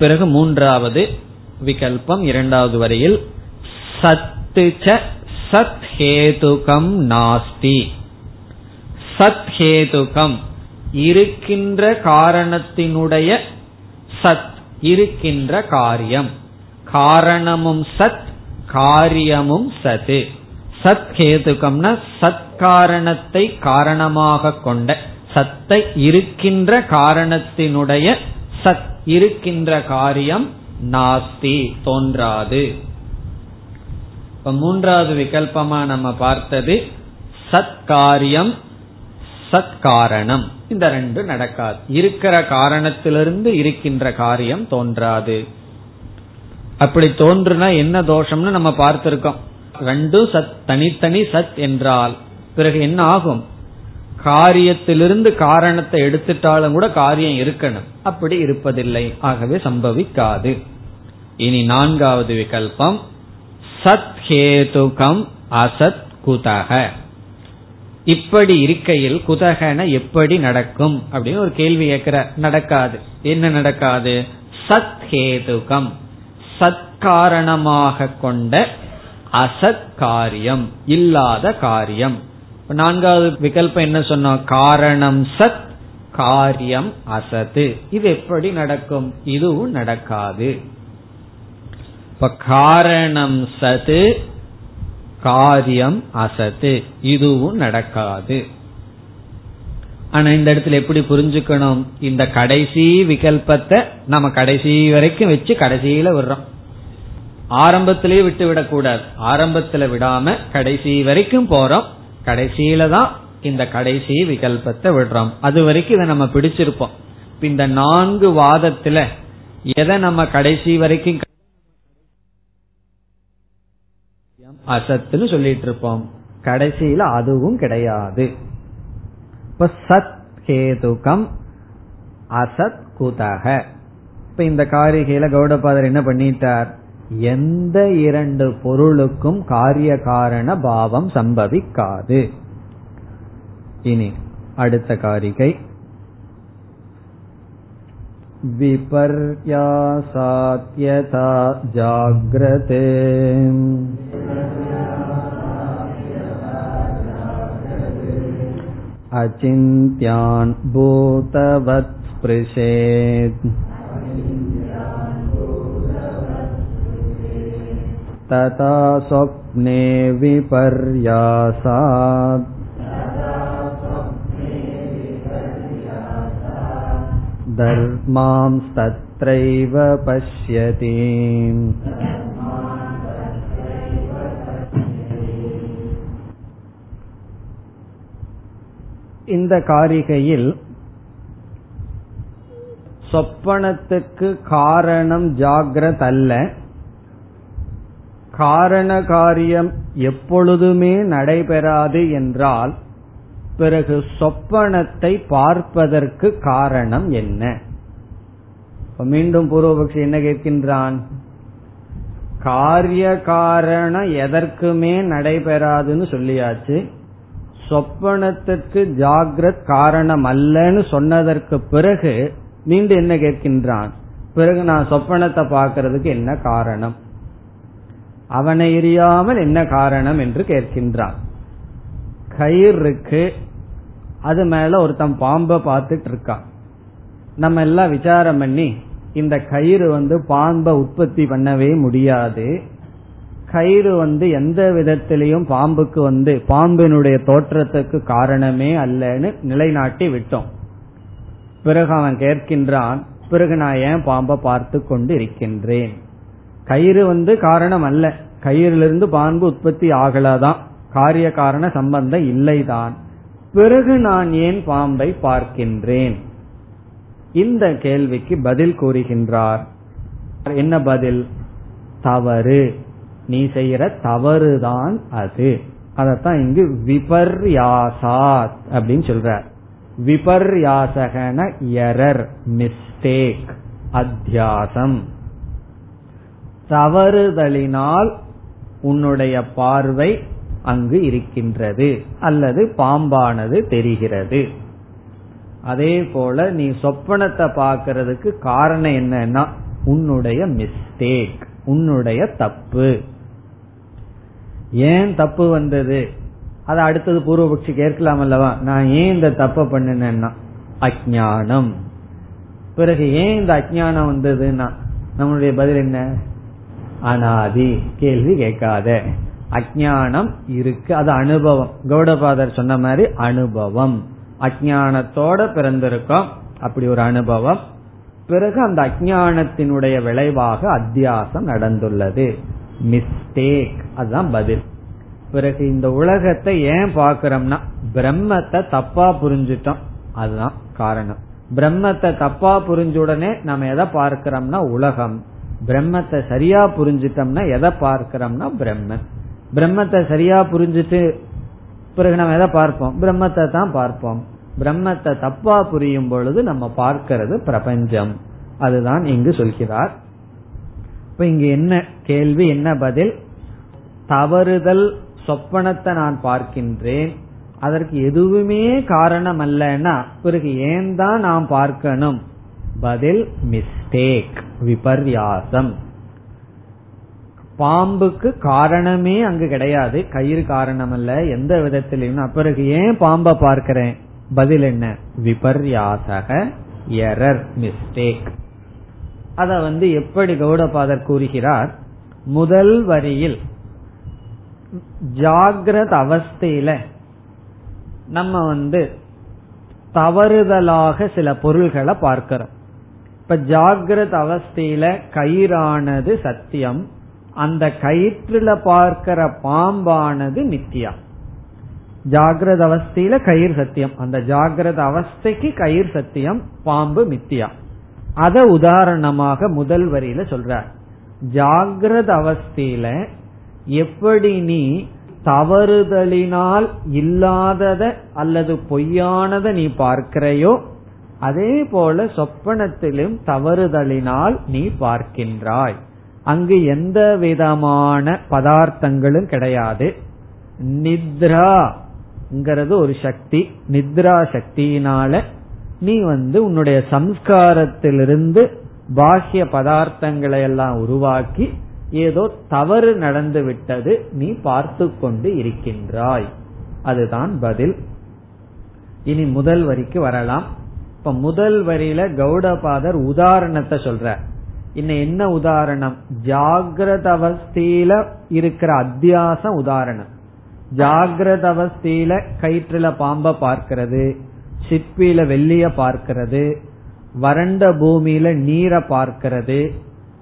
பிறகு மூன்றாவது விகல்பம் இரண்டாவது வரையில் சத்து சத் ஹேதுகம் நாஸ்தி. சத் ஹேதுகம் இருக்கின்ற காரணத்தினுடைய சத் இருக்கின்ற காரியம், காரணமும் சத் காரியமும் சத்து. சத் ஹேதுகம்னா சத் காரணத்தை காரணமாக கொண்ட சத்தை இருக்கின்ற காரணத்தினுடைய சத் இருக்கின்ற காரியம் நாஸ்தி, தோன்றாது. இப்ப மூன்றாவது விகல்பமா நம்ம பார்த்தது சத் காரியம் சத் காரணம், இந்த ரெண்டு நடக்காது. இருக்கிற காரணத்திலிருந்து இருக்கின்ற காரியம் தோன்றாது. அப்படி தோன்றுனா என்ன தோஷம்னு நம்ம பார்த்திருக்கோம். ரெண்டும் சத், தனித்தனி சத் என்றால் பிறகு என்ன ஆகும்? காரியத்திலிருந்து காரணத்தை எடுத்துட்டாலும் கூட காரியம் இருக்கணும். அப்படி இருப்பதில்லை, ஆகவே சம்பவிக்காது. இனி நான்காவது விகல்பம் சத் ஹேதுகம் அசத் குதக. இப்படி இருக்கையில் குதகன எப்படி நடக்கும் அப்படின்னு ஒரு கேள்வி கேட்கிற. நடக்காது. என்ன நடக்காது? சத் ஹேதுகம் சத் காரணமாக கொண்ட அசத் காரியம், இல்லாத காரியம். நான்காவது விகல்பம் என்ன சொன்னா, காரணம் சத் காரியம் அசத்து. இது எப்படி நடக்கும்? இதுவும் நடக்காது. இப்ப காரணம் சத்து காரியம் அசத்து, இதுவும் நடக்காது. ஆனா இந்த இடத்துல எப்படி புரிஞ்சுக்கணும், இந்த கடைசி விகல்பத்தை நம்ம கடைசி வரைக்கும் வச்சு கடைசியில விடுறோம். ஆரம்பத்திலேயே விட்டு விடக்கூடாது, ஆரம்பத்துல விடாம கடைசி வரைக்கும் போறோம். கடைசியில தான் இந்த கடைசி விகல்பத்தை விடுறோம். அது வரைக்கும் இதை நம்ம பிடிச்சிருப்போம். இந்த நான்கு வாதத்துல எதை நம்ம கடைசி வரைக்கும் அசத்துன்னு சொல்லிட்டு இருப்போம், கடைசியில அதுவும் கிடையாது. இப்ப சத் கேதுகம் அசத் குதக. இப்ப இந்த காரிகையில கௌடபாதர் என்ன பண்ணிட்டார், எந்த இரண்டு பொருளுக்கும் காரிய காரண பாவம் சம்பவிக்காது. இனி அடுத்த காரிகை விபர்யாசாத்யதா ஜாக்ரதே அசிந்த்யான் பூதவத் ஸ்பிருஷேத் ததா ஸ்வப்னே விபர்யாசாத் தர்மாம் தத்ரைவ பஷ்யதி. இந்த காரிகையில் சொப்பனத்துக்கு காரணம் ஜாகிரத் அல்ல, காரண காரியம் எப்பொழுதுமே நடைபெறாது என்றால் பிறகு சொப்பனத்தை பார்ப்பதற்கு காரணம் என்ன? மீண்டும் பூர்வபக்ஷி என்ன கேட்கின்றான், காரிய காரணம் எதற்குமே நடைபெறாதுன்னு சொல்லியாச்சு, சொப்பனத்திற்கு ஜாகிரத் காரணம் அல்லன்னு சொன்னதற்கு பிறகு மீண்டும் என்ன கேட்கின்றான், பிறகு நான் சொப்பனத்தை பார்க்கறதுக்கு என்ன காரணம், அவனை எரியாமல் என்ன காரணம் என்று கேட்கின்றான். கயிறு இருக்கு, அது மேல ஒருத்தன் பாம்பை பார்த்துட்டு இருக்கான். நம்ம எல்லாம் விசாரம் பண்ணி இந்த கயிறு வந்து பாம்பை உற்பத்தி பண்ணவே முடியாது, கயிறு வந்து எந்த விதத்திலையும் பாம்புக்கு வந்து பாம்பினுடைய தோற்றத்துக்கு காரணமே அல்லன்னு நிலைநாட்டி விட்டோம். பிறகு அவன் கேட்கின்றான், பிறகு நான் ஏன் பாம்பை பார்த்து கொண்டு இருக்கின்றேன், கயிறு வந்து காரணம் அல்ல, கயிறிலிருந்து பாம்பு உற்பத்தி ஆகலதான், காரிய காரண சம்பந்தம் இல்லைதான், பிறகு நான் ஏன் பாம்பை பார்க்கின்றேன்? இந்த கேள்விக்கு பதில் கூறுகின்றார். என்ன பதில்? தவறு, நீ செய்யற தவறுதான் அது. அதத்தான் இங்கு விபர்யாசாத் அப்படின்னு சொல்றார். விபர்யாசகன எரர், மிஸ்டேக், அத்தியாசம், தவறுதலினால் உன்னுடைய பார்வை அங்கு இருக்கின்றது அல்லது பாம்பானது தெரிகிறது. அதே போல நீ சொப்பனத்தை பார்க்கறதுக்கு காரணம் என்னன்னா உன்னுடைய மிஸ்டேக், உன்னுடைய தப்பு. ஏன் தப்பு வந்தது அது அடுத்தது பூர்வபக்ஷி கேட்கலாம் அல்லவா, நான் ஏன் இந்த தப்பை பண்ணினேன்னா அஜ்ஞானம். பிறகு ஏன் இந்த அஜ்ஞானம் வந்ததுன்னா நம்மளுடைய பதில் என்ன, அனாதி, கேள்வி கேட்காத, அஜ்ஞானம் இருக்கு, அது அனுபவம். கௌடபாதர் சொன்ன மாதிரி அனுபவம், அஜ்ஞானத்தோட பிறந்திருக்கோம், அப்படி ஒரு அனுபவம். பிறகு அந்த அஜ்ஞானத்தினுடைய விளைவாக அத்தியாசம் நடந்துள்ளது, மிஸ்டேக், அதுதான் பதில். பிறகு இந்த உலகத்தை ஏன் பாக்கிறோம்னா பிரம்மத்தை தப்பா புரிஞ்சுட்டோம், அதுதான் காரணம். பிரம்மத்தை தப்பா புரிஞ்ச உடனே நம்ம எதை பார்க்கிறோம்னா உலகம், பிரம்மத்தை சரியா புரிஞ்சிட்டோம்னா எதை பார்க்கிறோம்னா பிரம்மன், பிரம்மத்தை சரியா புரிஞ்சுட்டு பிறகு நம்ம எதை பார்ப்போம், பிரம்மத்தை தான் பார்ப்போம். பிரம்மத்தை தப்பா புரியும் பொழுது நம்ம பார்க்கிறது பிரபஞ்சம், அதுதான் இங்கு சொல்கிறார். இப்ப இங்கு என்ன கேள்வி, என்ன பதில்? தவறுதல் சொப்பனத்தை நான் பார்க்கின்றேன், அதற்கு எதுவுமே காரணம் அல்லன்னா பிறகு ஏன் தான் நாம் பார்க்கணும்? பதில் மிஸ்டேக், விபர்யாசம். பாம்புக்கு காரணமே அங்கு கிடையாது, கயிறு காரணம் அல்ல, எந்த விதத்திலும். பிறகு ஏன் பாம்பை பார்க்கிறேன்? பதில் என்ன? விபர்யாசக எரர், மிஸ்டேக். அத வந்து எப்படி கௌடபாதர் கூறுகிறார்? முதல் வரியில் ஜாகிரத அவஸ்தையில நம்ம வந்து தவறுதலாக சில பொருள்களை பார்க்கிறோம். இப்ப ஜாகிரத அவஸ்தையில கயிறானது சத்தியம், அந்த கயிற்றுல பார்க்கிற பாம்பானது மித்தியா. ஜாகிரத அவஸ்தையில கயிறு சத்தியம், அந்த ஜாகிரத அவஸ்தைக்கு கயிறு சத்தியம், பாம்பு மித்தியா. அத உதாரணமாக முதல் வரியில சொல்றார். ஜாகிரத அவஸ்தையில எப்படி நீ தவறுதலினால் இல்லாதத அல்லது பொய்யானத நீ பார்க்கிறையோ, அதே போல சொப்பனத்திலும் தவறுதலினால் நீ பார்க்கின்றாய். அங்கு எந்த விதமான பதார்த்தங்களும் கிடையாது. நித்ராங்கிறது ஒரு சக்தி, நித்ரா சக்தியினால நீ வந்து உன்னுடைய சம்ஸ்காரத்திலிருந்து பாஹ்ய பதார்த்தங்களை எல்லாம் உருவாக்கி ஏதோ தவறு நடந்து விட்டது, நீ பார்த்து கொண்டு இருக்கின்றாய். அதுதான் பதில். இனி முதல் வரிக்கு வரலாம். இப்ப முதல் வரியில கௌடபாதர் உதாரணத்தை சொல்றார். இன்னும் என்ன உதாரணம்? ஜாகிரத அவஸ்தையில இருக்கிற அத்தியாச உதாரணம். ஜாகிரத அவஸ்தையில கயிற்றுல பாம்ப பார்க்கிறது, சிற்பியில வெள்ளிய பார்க்கிறது, வறண்ட பூமியில நீரை பார்க்கிறது.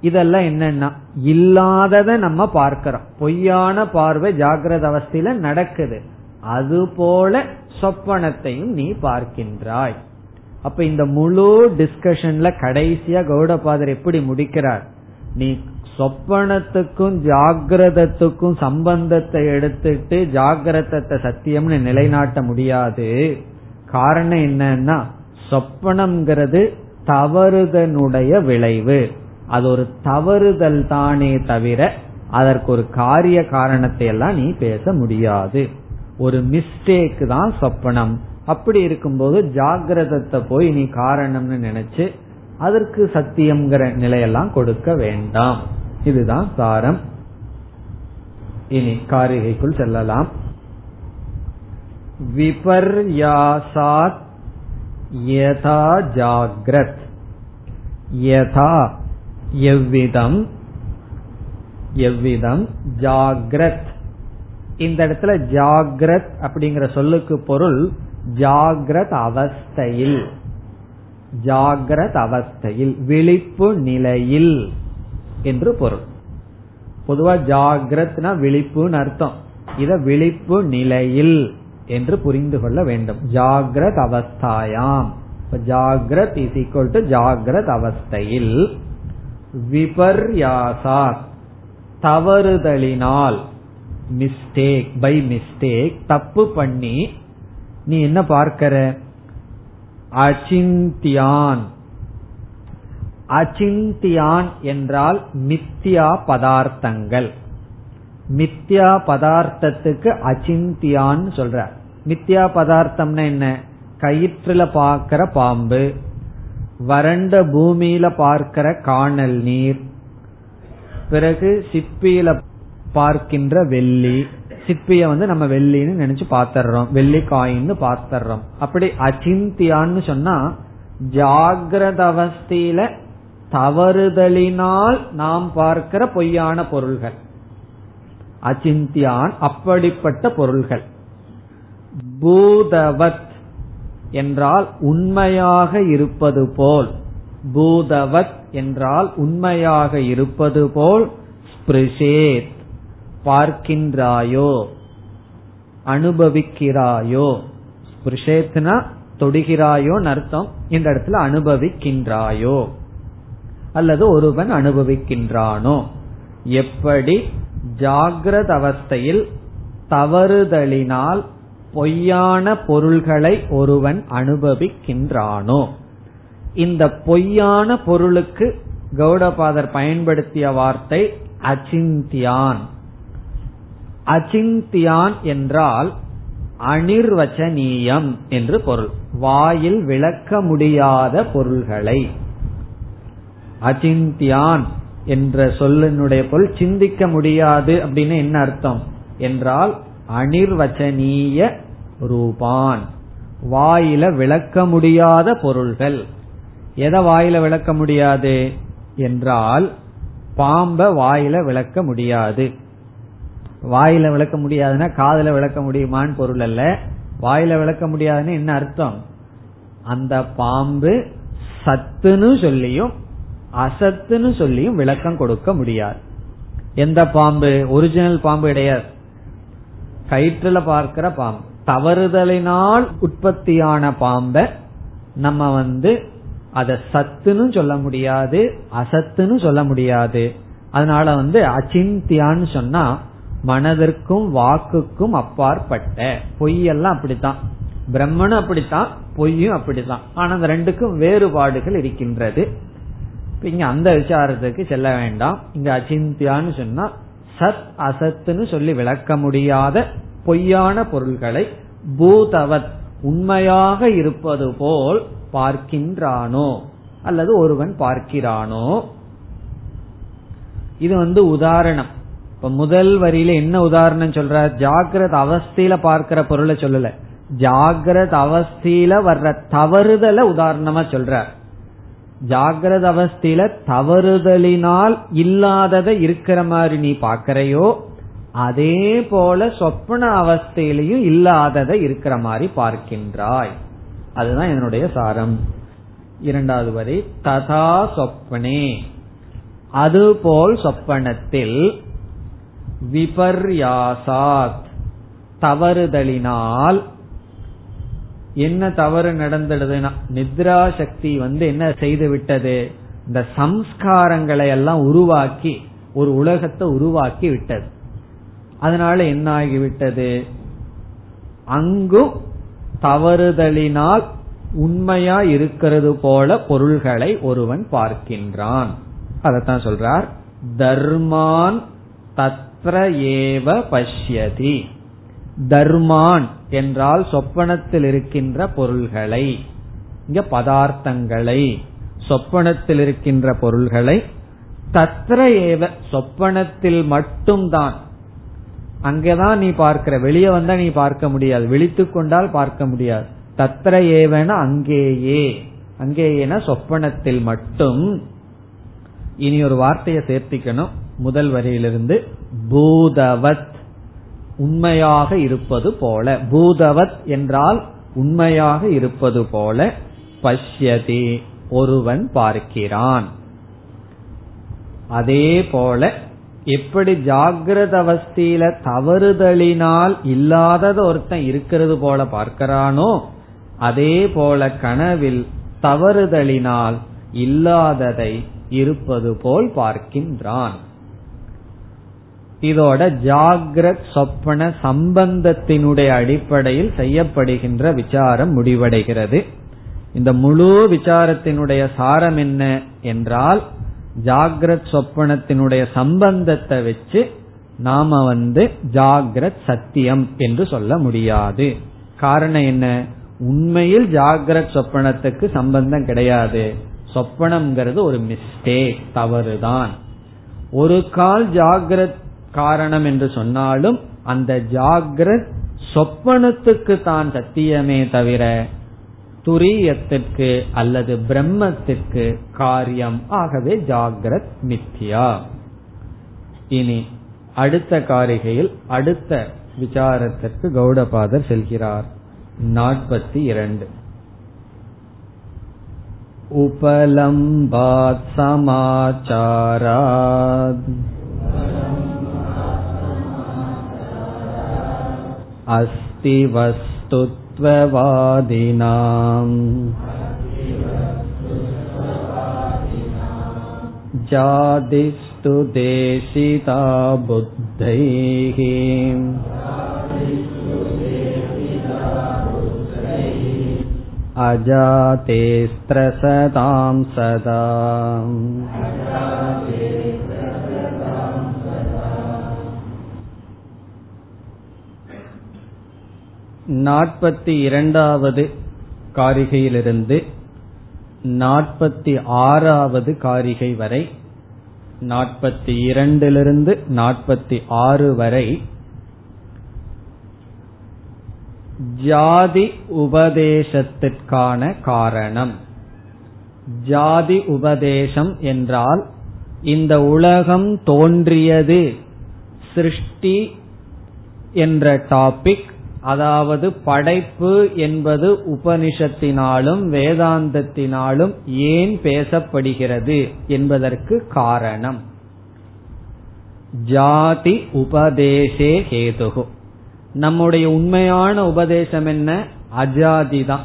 இதெல்லாம் என்னன்னா இல்லாதத நம்ம பார்க்கிறோம், பொய்யான பார்வை ஜாகிரத அவஸ்தையில நடக்குது. அது போல சொப்பனத்தையும் நீ பார்க்கின்றாய். அப்ப இந்த முழு டிஸ்கஷன்ல கடைசியா கௌடபாதர் எப்படி முடிக்கிறார்? நீ சொப்பனத்துக்கும் ஜாகிரதத்துக்கும் சம்பந்தத்தை எடுத்துட்டு ஜாகிரதத்தை சத்தியம்னு நிலைநாட்ட முடியாது. காரணம் என்னன்னா சொப்பனம்ங்கிறது தவறுதனுடைய விளைவு, அது ஒரு தவறுதல் தானே தவிர அதற்கு ஒரு காரிய காரணத்தை எல்லாம் நீ பேச முடியாது. ஒரு மிஸ்டேக் தான் சொப்பனம். அப்படி இருக்கும்போது ஜாகிரதத்தை போய் நீ காரணம்னு நினைச்சு அதற்கு சத்தியம்ங்கிற நிலையெல்லாம் கொடுக்க வேண்டாம். இதுதான் சாரம். இனி காரிகைக்குள் செல்லலாம். விபர்யாசாத் யதா ஜாக்ரத், யதா எவ்விதம், எவ்விதம் ஜாக்ரத். இந்த இடத்துல ஜாக்ரத் அப்படிங்கிற சொல்லுக்கு பொருள் ஜாக்ரத் அவஸ்தையில், ஜாக்ரத் அவஸ்தையில் விழிப்பு நிலையில் என்று பொருள். பொதுவா ஜாக்ரத்னா விழிப்புன்னு அர்த்தம். இத விழிப்பு நிலையில் என்று புரிந்து கொள்ள வேண்டும். ஜாக்ரத் அவஸ்தாயாம், ஜாக்ரத் இஸ் ஈக்வல் டு ஜாக்ரத் அவஸ்தையில். விபர்யாசா தவறுதலினால், மிஸ்டேக், பை மிஸ்டேக், தப்பு பண்ணி நீ என்ன பார்க்கிற? அசிந்தியான். அசிந்தியான் என்றால் மித்யா பதார்த்தங்கள். மித்யா பதார்த்தத்துக்கு அசிந்தியான் சொல்ற. மித்யா பதார்த்தம்னா என்ன? கயிற்றுல பார்க்கிற பாம்பு, வறண்ட பூமியில பார்க்கிற காணல் நீர், பிறகு சிப்பியில பார்க்கின்ற வெள்ளி. சிப்பிய வந்து நம்ம வெள்ளின்னு நினைச்சு பாத்துறோம், வெள்ளி காயின்னு பாத்துறோம். அப்படி அசிந்தியான்னு சொன்னா ஜாகிரத அவஸ்தையில தவறுதலினால் நாம் பார்க்கிற பொய்யான பொருள்கள் அசிந்தியான், அப்படிப்பட்ட பொருள்கள். பூதவத் என்றால் உண்மையாக இருப்பது போல், பூதவத் என்றால் உண்மையாக இருப்பது போல். ஸ்பிருஷேத் பார்க்கின்றாயோ, அனுபவிக்கிறாயோ. ஸ்பிருஷேத்னா தொடுகிறாயோன்னு அர்த்தம், இந்த இடத்துல அனுபவிக்கின்றாயோ அல்லது ஒருவன் அனுபவிக்கின்றானோ. எப்படி ஜாகிரத அவஸ்தையில் தவறுதலினால் பொய்யான பொருள்களை ஒருவன் அனுபவிக்கின்றானோ, இந்த பொய்யான பொருளுக்கு கௌடபாதர் பயன்படுத்திய வார்த்தை அசிந்தியான். அசிந்தியான் என்றால் அனிர்வச்சனீயம் என்று பொருள், வாயில் விளக்க முடியாத பொருள்களை. அசிந்தியான் என்ற சொல்லினுடைய பொருள் சிந்திக்க முடியாது அப்படின்னு என்ன அர்த்தம் என்றால் அனிர்வச்சனீய ரூபான், வாயில விளக்க முடியாத பொருள்கள். எதை வாயில விளக்க முடியாது என்றால் பாம்ப வாயில விளக்க முடியாது. வாயில விளக்க முடியாதுன்னா காதுல விளக்க முடியுமான்னு பொருள் அல்ல. வாயில விளக்க முடியாதுன்னு என்ன அர்த்தம், அந்த பாம்பு சத்துன்னு சொல்லியும் அசத்துன்னு சொல்லியும் விளக்கம் கொடுக்க முடியாது. எந்த பாம்பு, ஒரிஜினல் பாம்பு கிடையாது, கயிற்றுல பார்க்கிற பாம்பு, தவறுதலினால் உற்பத்தியான பாம்பை நம்ம வந்து அத சத்துன்னு சொல்ல முடியாது, அசத்துன்னு சொல்ல முடியாது. அதனால வந்து அச்சிந்தியான்னு சொன்னா மனதிற்கும் வாக்குக்கும் அப்பாற்பட்ட. பொய்யெல்லாம் அப்படித்தான், பிரம்மனும் அப்படித்தான், பொய்யும் அப்படித்தான். ஆனா அந்த ரெண்டுக்கும் வேறுபாடுகள் இருக்கின்றது. இங்க அந்த விசாரத்துக்கு செல்ல வேண்டாம். இங்க அச்சிந்தியான்னு சொன்னா சத் அசத்துன்னு சொல்லி விளக்க முடியாத பொய்யான பொருள்களை பூதவத் உண்மையாக இருப்பது போல் பார்க்கின்றானோ அல்லது ஒருவன் பார்க்கிறானோ. இது வந்து உதாரணம். இப்ப முதல் வரியில என்ன உதாரணம் சொல்ற, ஜாகிரத அவஸ்தையில பார்க்கிற பொருளை சொல்லல, ஜாகிரத அவஸ்தையில வர்ற தவறுதல உதாரணமா சொல்ற. ஜாகிரத அவஸ்தையில தவறுதலினால் இல்லாததை இருக்கிற மாதிரி நீ பாக்கறையோ அதே போல சொப்பன அவஸ்தையிலையும் இல்லாததை இருக்கிற மாதிரி பார்க்கின்றாய். அதுதான் என்னுடைய சாரம். இரண்டாவது வரி ததா சொப்பனே, அதுபோல் சொப்பனத்தில் விபர்யாசாத் தவறுதலினால். என்ன தவறு நடந்துடுதுன்னா நித்ரா சக்தி வந்து என்ன செய்து விட்டது, இந்த சம்ஸ்காரங்களை எல்லாம் உருவாக்கி ஒரு உலகத்தை உருவாக்கி விட்டது. அதனால என்ன ஆகிவிட்டது, அங்கும் தவறுதலினால் உண்மையா இருக்கிறது போல பொருள்களை ஒருவன் பார்க்கின்றான். அதத்தான் சொல்றார் தர்மான் தத்ர ஏவ பஷ்யதி. தர்மான் என்றால் சொப்பனத்தில் இருக்கின்ற பொருள்களை, இங்க பதார்த்தங்களை, சொப்பனத்தில் இருக்கின்ற பொருள்களை, தத்ர ஏவ சொப்பனத்தில் மட்டும்தான். அங்கதான் நீ பார்க்கிற, வெளியே வந்தா நீ பார்க்க முடியாது, விழித்து கொண்டால் பார்க்க முடியாது. தத்ர ஏவனா அங்கேயே, அங்கேயேனா சொப்பனத்தில் மட்டும். இனி ஒரு வார்த்தையை சேர்த்திக்கணும் முதல் வரியிலிருந்து, பூதவத் உண்மையாக இருப்பது போல. பூதவத் என்றால் உண்மையாக இருப்பது போல. பஷ்யதி ஒருவன் பார்க்கிறான். அதே போல எப்படி ஜாகிரத அவஸ்தையில தவறுதலினால் இல்லாதது ஒருத்தன் இருக்கிறது போல பார்க்கிறானோ அதே போல கனவில் தவறுதலினால் இல்லாததை இருப்பது போல் பார்க்கின்றான். இதோட ஜாகிரத் சொப்பன சம்பந்தத்தினுடைய அடிப்படையில் செய்யப்படுகின்ற விசாரம் முடிவடைகிறது. இந்த முழு விசாரத்தினுடைய சாரம் என்ன என்றால் ஜாகிரத் சொப்பனத்தினுடைய சம்பந்தத்தை வச்சு நாம வந்து ஜாகிரத் சத்தியம் என்று சொல்ல முடியாது. காரணம் என்ன, உண்மையில் ஜாகிரத் சொப்பனத்துக்கு சம்பந்தம் கிடையாது. சொப்பனம்ங்கிறது ஒரு மிஸ்டேக், தவறுதான். ஒரு கால் ஜாகிரத் காரணம் என்று சொன்னாலும் அந்த ஜாகிரத் சொப்பனத்துக்கு தான் சத்தியமே தவிர துரியத்திற்கு அல்லது பிரம்மத்திற்கு காரியம். ஆகவே ஜாகிரத் மித்யா. இனி அடுத்த காரிகையில் அடுத்த விசாரத்திற்கு கௌடபாதர் செல்கிறார். நாற்பத்தி இரண்டு உபலம்பாத் சமாச்சாராத் அஸ்தி வஸ்து வாதினாம் ஜாதிஸ்து தேசிதா புத்தைஹி அஜாதேஸ்த்ர சதாம் சதாம். நாற்பத்தி இரண்டாவது காரிகையிலிருந்து நாற்பத்தி ஆறாவது காரிகை வரை நாற்பத்தி இரண்டிலிருந்து நாற்பத்தி ஆறு வரை ஜாதி உபதேசத்திற்கான காரணம். ஜாதி உபதேசம் என்றால் இந்த உலகம் தோன்றியது சிருஷ்டி என்ற டாபிக், அதாவது படைப்பு என்பது உபனிஷத்தினாலும் வேதாந்தத்தினாலும் ஏன் பேசப்படுகிறது என்பதற்கு காரணம் ஜாதி உபதேசே ஹேதுகு. நம்முடைய உண்மையான உபதேசம் என்ன? அஜாதி தான்,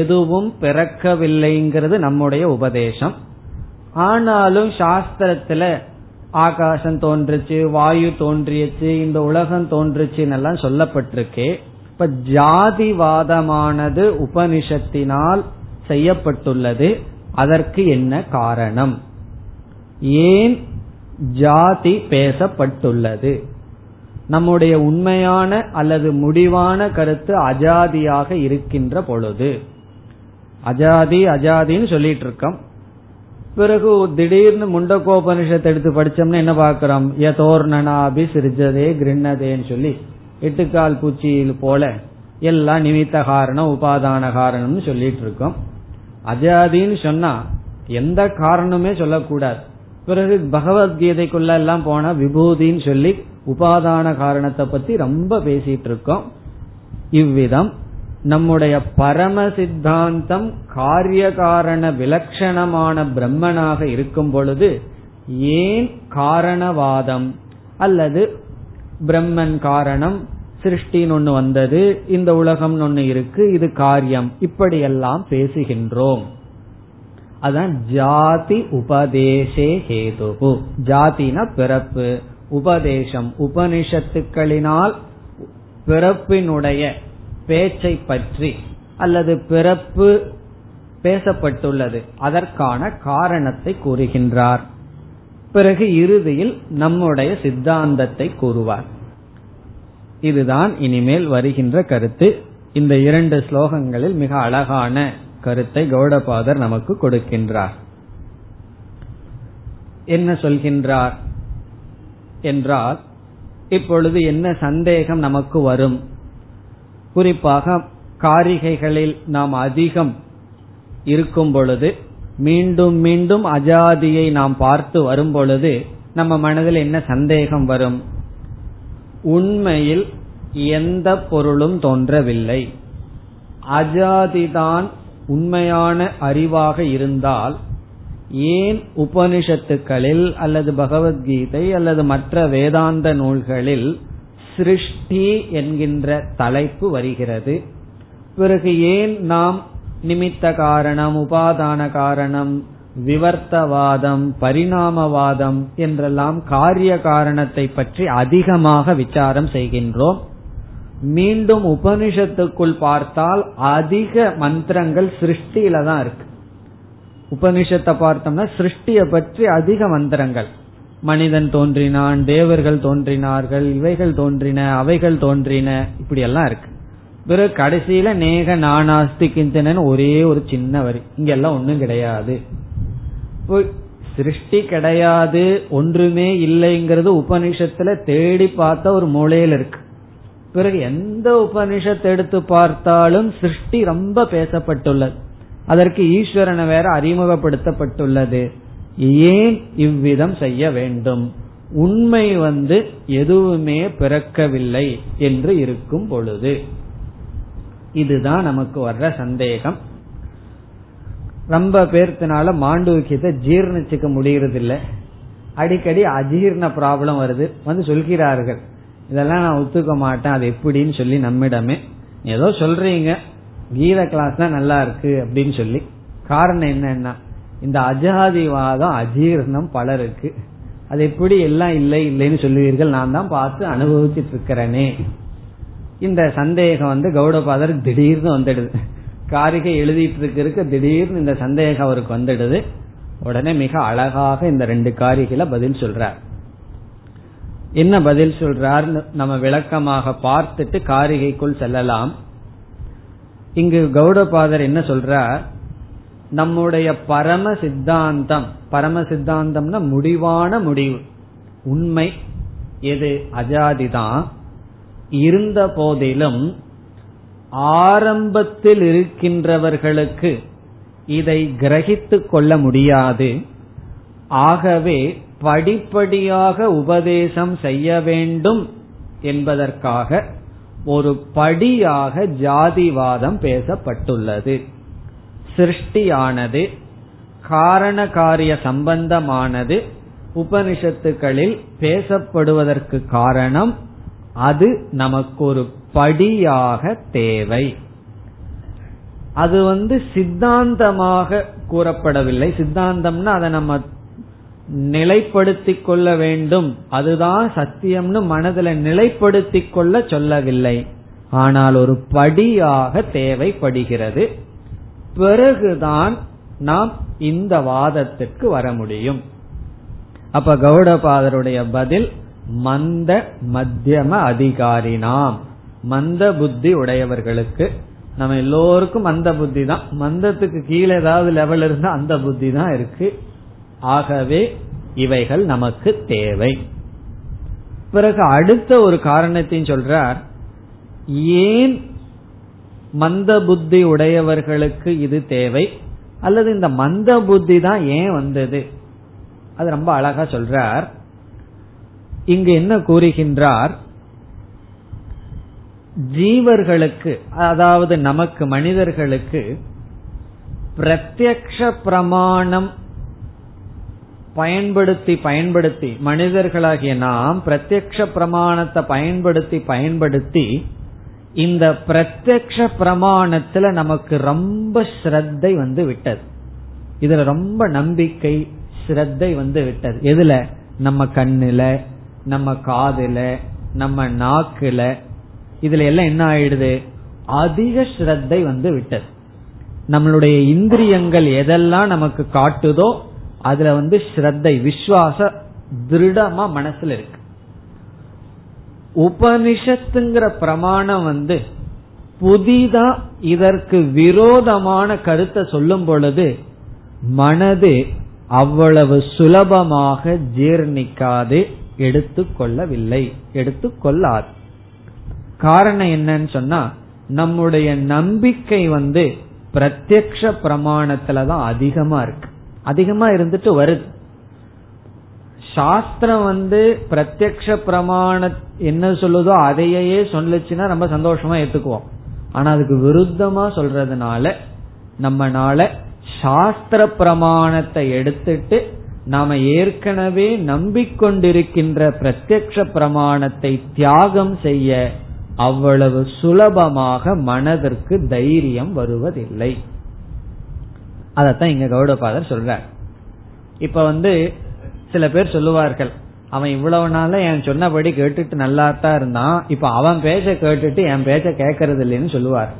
எதுவும் பிறக்கவில்லைங்கிறது நம்முடைய உபதேசம். ஆனாலும் சாஸ்திரத்துல ஆகாசம் தோன்றுச்சு, வாயு தோன்றியச்சு, இந்த உலகம் தோன்றுச்சுன்னு எல்லாம் சொல்லப்பட்டிருக்கு. இப்ப ஜாதிவாதமானது உபனிஷத்தினால் செய்யப்பட்டுள்ளது, அதற்கு என்ன காரணம், ஏன் ஜாதி பேசப்பட்டுள்ளது? நம்முடைய உண்மையான அல்லது முடிவான கருத்து அஜாதியாக இருக்கின்ற பொழுது அஜாதி அஜாதின்னு சொல்லிட்டு இருக்கோம். பிறகு திடீர்னு முண்டகோபனிஷத்தை எடுத்து படிச்சோம்னா என்ன பாக்கிறோம்? யதோர்ணனாபி சிரிஜதே கிருண்ணதேன்னு சொல்லி எட்டுக்கால் பூச்சியில் போல எல்லாம் நிமித்த காரணம் உபாதான காரணம்னு சொல்லிட்டு இருக்கோம். அஜாதின்னு சொன்னா எந்த காரணமே சொல்லக்கூடாது. பிறகு பகவத்கீதைக்குள்ள எல்லாம் போனா விபூதின்னு சொல்லி உபாதான காரணத்தை பத்தி ரொம்ப பேசிட்டு இருக்கோம். இவ்விதம் நம்முடைய பரம சித்தாந்தம் காரியகாரண விலட்சணமான பிரம்மனாக இருக்கும் பொழுது ஏன் காரணவாதம் அல்லது பிரம்மன் காரணம், சிருஷ்டின்னு ஒண்ணு வந்தது, இந்த உலகம் ஒண்ணு இருக்கு, இது காரியம், இப்படியெல்லாம் பேசுகின்றோம். அதான் ஜாதி உபதேசே ஹேதுகு. ஜாதினா பிறப்பு, உபதேசம் உபனிஷத்துக்களினால் பிறப்பினுடைய பேச்சை பற்றி அல்லது பிறப்பு பேசப்பட்டுள்ளது, அதற்கான காரணத்தை கூறுகின்றார். பிறகு இறுதியில் நம்முடைய சித்தாந்தத்தை கூறுவார். இதுதான் இனிமேல் வருகின்ற கருத்து. இந்த இரண்டு ஸ்லோகங்களில் மிக அழகான கருத்தை கௌடபாதர் நமக்கு கொடுக்கின்றார். என்ன சொல்கின்றார் என்றால், இப்பொழுது என்ன சந்தேகம் நமக்கு வரும்? குறிப்பாக காரிகைகளில் நாம் அதிகம் இருக்கும் பொழுது, மீண்டும் மீண்டும் அஜாதியை நாம் பார்த்து வரும் பொழுது நம்ம மனதில் என்ன சந்தேகம் வரும்? உண்மையில் எந்த பொருளும் தோன்றவில்லை, அஜாதிதான் உண்மையான அறிவாக இருந்தால் ஏன் உபனிஷத்துக்களில் அல்லது பகவத்கீதை அல்லது மற்ற வேதாந்த நூல்களில் சிருஷ்டி என்கின்ற தலைப்பு வருகிறது? பிறகு ஏன் நாம் நிமித்த காரணம், உபாதான காரணம், விவர்த்தவாதம், பரிணாமவாதம் என்றெல்லாம் காரிய காரணத்தை பற்றி அதிகமாக விசாரம் செய்கின்றோம்? மீண்டும் உபனிஷத்துக்குள் பார்த்தால் அதிக மந்திரங்கள் சிருஷ்டியில தான் இருக்கு. உபனிஷத்தை பார்த்தோம்னா சிருஷ்டியை பற்றி அதிக மந்திரங்கள், மனிதன் தோன்றினான், தேவர்கள் தோன்றினார்கள், இவைகள் தோன்றின, அவைகள் தோன்றின, இப்படி எல்லாம் இருக்கு. பிறகு கடைசியில நேக நானாஸ்தி கிஞ்சனன்னு ஒரே ஒரு சின்ன வரி, இங்கெல்லாம் ஒன்றும் கிடையாது. சிருஷ்டி கிடையாது, ஒன்றுமே இல்லைங்கிறது உபனிஷத்துல தேடி பார்த்த ஒரு மூலையில இருக்கு. பிறகு எந்த உபனிஷத்தை எடுத்து பார்த்தாலும் சிருஷ்டி ரொம்ப பேசப்பட்டுள்ளது, அதற்கு ஈஸ்வரனை வேற அறிமுகப்படுத்தப்பட்டுள்ளது. ஏன் இவ்விதம் செய்ய வேண்டும்? உண்மை வந்து எதுவுமே பிறக்கவில்லை என்று இருக்கும் பொழுது. இதுதான் நமக்கு வர்ற சந்தேகம். ரொம்ப பேர்த்தினால மாண்டூக்கியத்தை ஜீர்ணிச்சுக்க முடியறதில்லை, அடிக்கடி அஜீர்ண ப்ராப்ளம் வருது. வந்து சொல்கிறார்கள், இதெல்லாம் நான் ஒத்துக்க மாட்டேன், அது எப்படின்னு சொல்லி நம்மிடமே ஏதோ சொல்றீங்க, கீத கிளாஸ் தான் நல்லா இருக்கு அப்படின்னு சொல்லி. காரணம் என்னன்னா, இந்த அஜாதிவாதம் அஜீர்ணம் பலருக்கு. அது எப்படி எல்லாம் இல்லை இல்லைன்னு சொல்லுவீர்கள், நான் தான் பார்த்து அனுபவிச்சுட்டு இருக்கிறேனே. இந்த சந்தேகம் வந்து கௌடபாதர் திடீர்னு வந்துடுது. காரிகை எழுதிட்டு இருக்கிறதுக்கு திடீர்னு இந்த சந்தேகம் அவருக்கு வந்துடுது. உடனே மிக அழகாக இந்த ரெண்டு காரிகையில பதில் சொல்றார். என்ன பதில் சொல்றார்னு நம்ம விளக்கமாக பார்த்துட்டு காரிகைக்குள் செல்லலாம். இங்கு கௌடபாதர் என்ன சொல்றார்? நம்முடைய பரம சித்தாந்தம், பரம சித்தாந்தம்னா முடிவான முடிவு, உண்மை எது? அஜாதிதான். இருந்த போதிலும் ஆரம்பத்தில் இருக்கின்றவர்களுக்கு இதை கிரகித்து கொள்ள முடியாது. ஆகவே படிப்படியாக உபதேசம் செய்ய வேண்டும் என்பதற்காக ஒரு படியாக ஜாதிவாதம் பேசப்பட்டுள்ளது. சிருஷ்டியானது காரண காரிய சம்பந்தமானது உபனிஷத்துக்களில் பேசப்படுவதற்கு காரணம் அது நமக்கு ஒரு படியாக தேவை. அது வந்து சித்தாந்தமாக கூறப்படவில்லை. சித்தாந்தம்னா அதை நம்ம நிலைப்படுத்தி கொள்ள வேண்டும், அதுதான் சத்தியம்னு மனதில் நிலைப்படுத்தி கொள்ள சொல்லவில்லை. ஆனால் ஒரு படியாக தேவைப்படுகிறது. பிறகுதான் நாம் இந்த வாதத்திற்கு வர முடியும். அப்ப கௌடபாதருடைய பதில் மந்த மத்தியம அதிகாரி, நாம் மந்த புத்தி உடையவர்களுக்கு. நம்ம எல்லோருக்கும் மந்த புத்தி தான், மந்தத்துக்கு கீழே ஏதாவது லெவல் இருந்தா அந்த புத்தி தான் இருக்கு. ஆகவே இவைகள் நமக்கு தேவை. பிறகு அடுத்த ஒரு காரணத்தையும் சொல்றார், ஏன் மந்த புத்தி உடையவர்களுக்கு இது தேவை, அல்லது இந்த மந்த புத்தி தான் ஏன் வந்தது, அது ரொம்ப அழகா சொல்றார். இங்கு என்ன கூறுகின்றார், ஜீவர்களுக்கு, அதாவது நமக்கு மனிதர்களுக்கு பிரத்யக்ஷ பிரமாணம் பயன்படுத்தி பயன்படுத்தி மனிதர்களாகிய நாம் பிரத்யக்ஷ பிரமாணத்தை பயன்படுத்தி பயன்படுத்தி இந்த பிரத்யக்ஷ பிரமாணத்துல நமக்கு ரொம்ப ஸ்ரத்தை வந்து விட்டது. இதுல ரொம்ப நம்பிக்கை ஸ்ரத்தை வந்து விட்டது. எதுல? நம்ம கண்ணுல, நம்ம காதுல, நம்ம நாக்குல, இதுல எல்லாம் என்ன ஆயிடுது, அதிக ஸ்ரத்தை வந்து விட்டது. நம்மளுடைய இந்திரியங்கள் எதெல்லாம் நமக்கு காட்டுதோ அதுல வந்து ஸ்ரத்தை, விஸ்வாச திருடமா மனசுல இருக்கு. உபனிஷத்துங்கிற பிரமாணம் வந்து புதிதா இதற்கு விரோதமான கருத்தை சொல்லும் பொழுது மனது அவ்வளவு சுலபமாக ஜீர்ணிக்காது, எடுத்துக்கொள்ளவில்லை, எடுத்துக்கொள்ளாது. காரணம் என்னன்னு சொன்னா, நம்முடைய நம்பிக்கை வந்து பிரத்யக்ஷ பிரமாணத்துலதான் அதிகமா இருக்கு, அதிகமா இருந்துட்டு வருது. சாஸ்திரம் வந்து பிரத்யக்ஷ பிரமாண என்ன சொல்லுதோ அதையே சொல்லுச்சுன்னா நம்ம சந்தோஷமா ஏத்துக்குவோம். ஆனா அதுக்கு விருத்தமா சொல்றதுனால நம்மனால சாஸ்திர பிரமாணத்தை எடுத்துட்டு நாம ஏற்கனவே நம்பிக்கொண்டிருக்கின்ற பிரத்யக்ஷ பிரமாணத்தை தியாகம் செய்ய அவ்வளவு சுலபமாக மனதிற்கு தைரியம் வருவதில்லை. அதத்தான் இங்க கௌடபாதர் சொல்றார். இப்ப வந்து சில பேர் சொல்லுவார்கள், அவன் இவ்வளவு நாள என் சொன்னபடி கேட்டுட்டு நல்லாத்தான் இருந்தான், இப்ப அவன் பேச கேட்டுட்டு என் பேச்ச கேட்கறது இல்லைன்னு சொல்லுவார்.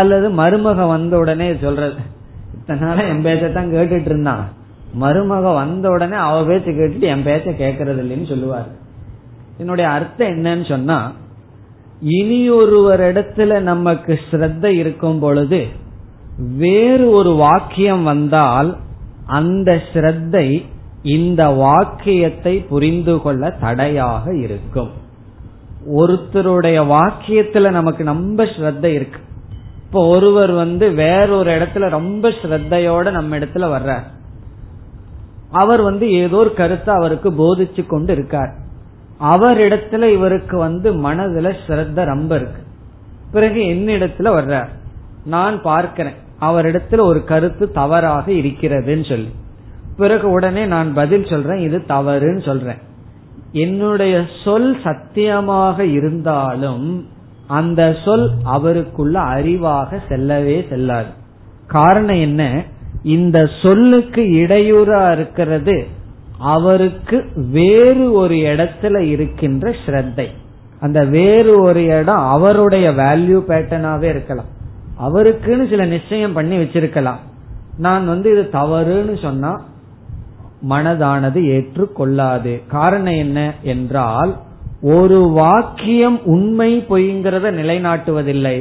அல்லது மருமக வந்த உடனே சொல்றது, இத்தனால என் பேச்சத்தான் கேட்டுட்டு இருந்தான், மருமக வந்த உடனே அவ பேச்ச கேட்டுட்டு என் பேச்ச கேட்கறது இல்லைன்னு சொல்லுவார். என்னுடைய அர்த்தம் என்னன்னு சொன்னா, இனி ஒருவர் இடத்துல நமக்கு ஸ்ரத்த இருக்கும் பொழுது வேறு ஒரு வாக்கியம் வந்தால் அந்த ஸ்ரத்தை இந்த வாக்கியத்தை புரிந்து கொள்ள தடையாக இருக்கும். ஒருத்தருடைய வாக்கியத்துல நமக்கு ரொம்ப ஸ்ரத்த இருக்கு. இப்போ ஒருவர் வந்து வேறொரு இடத்துல ரொம்ப ஸ்ரத்தையோட நம்ம இடத்துல வர்றார். அவர் வந்து ஏதோ ஒரு கருத்தை அவருக்கு போதிச்சு கொண்டு இருக்கார். அவர் இடத்துல இவருக்கு வந்து மனதுல ஸ்ரத்த ரொம்ப இருக்கு. பிறகு என்னிடத்துல வர்றார், நான் பார்க்கிறேன் அவரிடத்துல ஒரு கருத்து தவறாக இருக்கிறதுன்னு சொல்லி, பிறகு உடனே நான் பதில் சொல்றேன், இது தவறுன்னு சொல்றேன். என்னுடைய சொல் சத்தியமாக இருந்தாலும் அந்த சொல் அவருக்குள்ள அறிவாக செல்லவே செல்லாது. காரணம் என்ன, இந்த சொல்லுக்கு இடையூறா இருக்கிறது அவருக்கு வேறு ஒரு இடத்துல இருக்கின்ற ஸ்ரத்தை. அந்த வேறு ஒரு இடம் அவருடைய வேல்யூ பேட்டர்னாவே இருக்கலாம், அவருக்குன்னு சில நிச்சயம் பண்ணி வச்சிருக்கலாம். நான் வந்து இது தவறுன்னு சொன்னா மனதானது ஏற்றுக்கொள்ளாது. காரணம் என்ன என்றால், ஒரு வாக்கியம் உண்மை பொய்ங்கிறத நிலைநாட்டுவதில்லை,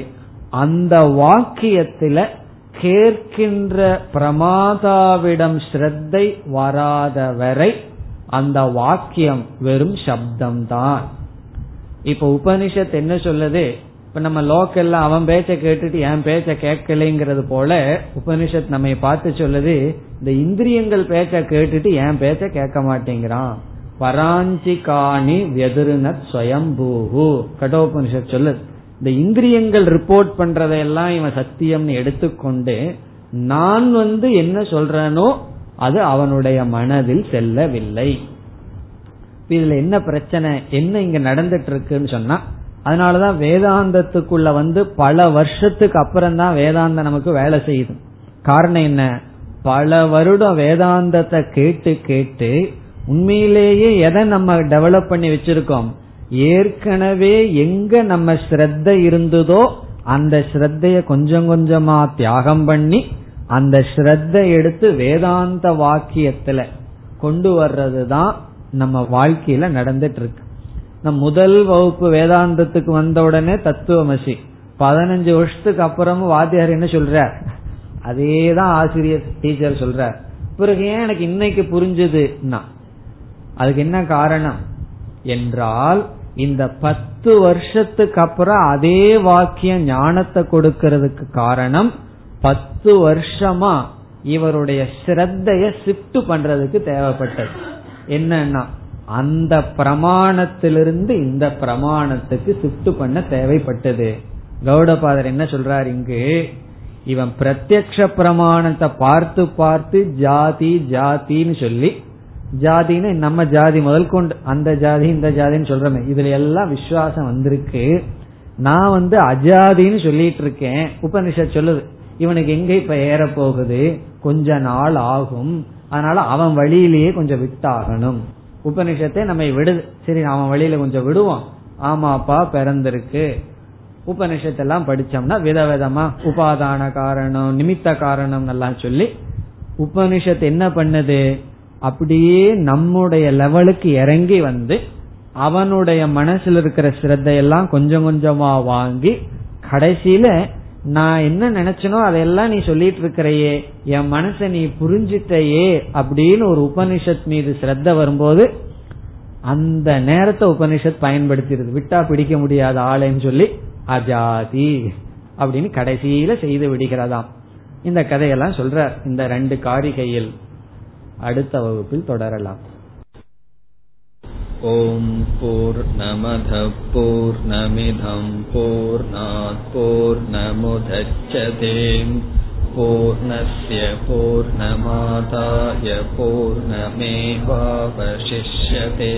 அந்த வாக்கியத்துல கேட்கின்ற பிரமாதாவிடம் ஸ்ரத்தை வராதவரை அந்த வாக்கியம் வெறும் சப்தம்தான். இப்ப உபனிஷத் என்ன சொல்லுது, இப்ப நம்ம லோக்கல்ல அவன் பேச்ச கேட்டுட்டு என் பேச்ச கேட்கலைங்கிறது போல உபனிஷத் நம்ம பார்த்து சொல்லுது, இந்த இந்திரியங்கள் பேச்ச கேட்டுட்டு என் பேச்ச கேட்க மாட்டேங்கிறான். பராஞ்சி காணி வெதிருநத் ஸ்வயம்பூஹு கடோபனிஷத் சொல்லுது, இந்த இந்திரியங்கள் ரிப்போர்ட் பண்றதையெல்லாம் இவன் சத்தியம்னு எடுத்துக்கொண்டு நான் வந்து என்ன சொல்றேனோ அது அவனுடைய மனதில் செல்லவில்லை. இதுல என்ன பிரச்சனை, என்ன இங்க நடந்துட்டு இருக்குன்னு சொன்னா, அதனாலதான் வேதாந்தத்துக்குள்ள வந்து பல வருஷத்துக்கு அப்புறம்தான் வேதாந்தம் நமக்கு வேலை செய்யுது. காரணம் என்ன, பல வருடம் வேதாந்தத்தை கேட்டு கேட்டு உண்மையிலேயே எதை நம்ம டெவலப் பண்ணி வச்சிருக்கோம், ஏற்கனவே எங்க நம்ம ஸ்ரத்த இருந்ததோ அந்த ஸ்ரத்தைய கொஞ்சம் கொஞ்சமா தியாகம் பண்ணி அந்த ஸ்ரத்த எடுத்து வேதாந்த வாக்கியத்துல கொண்டு வர்றதுதான் நம்ம வாழ்க்கையில நடந்துட்டு இருக்கு. நம்ம முதல் வகுப்பு வேதாந்தத்துக்கு வந்த உடனே தத்துவமசி, பதினஞ்சு வருஷத்துக்கு அப்புறமும் வாத்தியார் என்ன சொல்றார், அதேதான் ஆசிரியர் டீச்சர் சொல்றார். பிறகு ஏன் எனக்கு இன்னைக்கு புரிஞ்சதுன்னா அதுக்கு என்ன காரணம் என்றால், இந்த பத்து வருஷத்துக்கு அப்புறம் அதே வாக்கியம் ஞானத்தை கொடுக்கிறதுக்கு காரணம் பத்து வருஷமா இவருடைய ஸ்ரத்தைய ஷிஃப்ட் பண்றதுக்கு தேவைப்பட்டது. என்னன்னா அந்த பிரமாணத்திலிருந்து இந்த பிரமாணத்துக்கு ஷிஃப்ட் பண்ண தேவைப்பட்டது. கௌடபாதர் என்ன சொல்றாரு, இங்கு இவன் பிரத்யக்ஷ பிரமாணத்தை பார்த்து பார்த்து ஜாதி ஜாதின்னு சொல்லி, ஜாதின்னு நம்ம ஜாதி முதல் கொண்டு அந்த ஜாதி இந்த ஜாதின்னு சொல்றமே, இதுல எல்லாம் விசுவாசம் வந்திருக்கு. நான் வந்து அஜாதின்னு சொல்லிட்டு இருக்கேன், உபனிஷத் சொல்லுது இவனுக்கு எங்க இப்ப ஏற போகுது, கொஞ்ச நாள் ஆகும், அதனால அவன் வழியிலேயே கொஞ்சம் விட்டாகணும். உபனிஷத்தை நம்ம விடுது, சரி அவன் வழியில கொஞ்சம் விடுவோம், ஆமாப்பா பிறந்திருக்கு. உபனிஷத்தெல்லாம் படிச்சோம்னா விதவிதமா உபாதான காரணம் நிமித்த காரணம் எல்லாம் சொல்லி உபனிஷத்து என்ன பண்ணுது, அப்படியே நம்முடைய லெவலுக்கு இறங்கி வந்து அவனுடைய மனசுல இருக்கிற ஸ்ரத்தையெல்லாம் கொஞ்சம் கொஞ்சமா வாங்கி கடைசியில நான் என்ன நினைச்சனோ அதெல்லாம் நீ சொல்லிட்டு இருக்கிறையே, என் மனச நீ புரிஞ்சிட்டையே அப்படின்னு ஒரு உபனிஷத் மீது ஸ்ரத்த வரும்போது அந்த நேரத்தை உபனிஷத் பயன்படுத்திடுது. விட்டா பிடிக்க முடியாத ஆளைன்னு சொல்லி அஜாதி அப்படின்னு கடைசியில செய்து விடுகிறதாம். இந்த கதையெல்லாம் சொல்ற இந்த ரெண்டு காரிகையில் அடுத்த வகுப்பில் தொடரலாம். ஓம் பூர்ணமத பூர்ணமிதம் பூர்ணாத் பூர்ணமுதச்யதே பூர்ணஸ்ய பூர்ணமாதாய பூர்ணமேவாவசிஷ்யதே.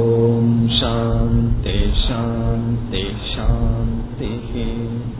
ஓம் சாந்தி சாந்தி சாந்தி.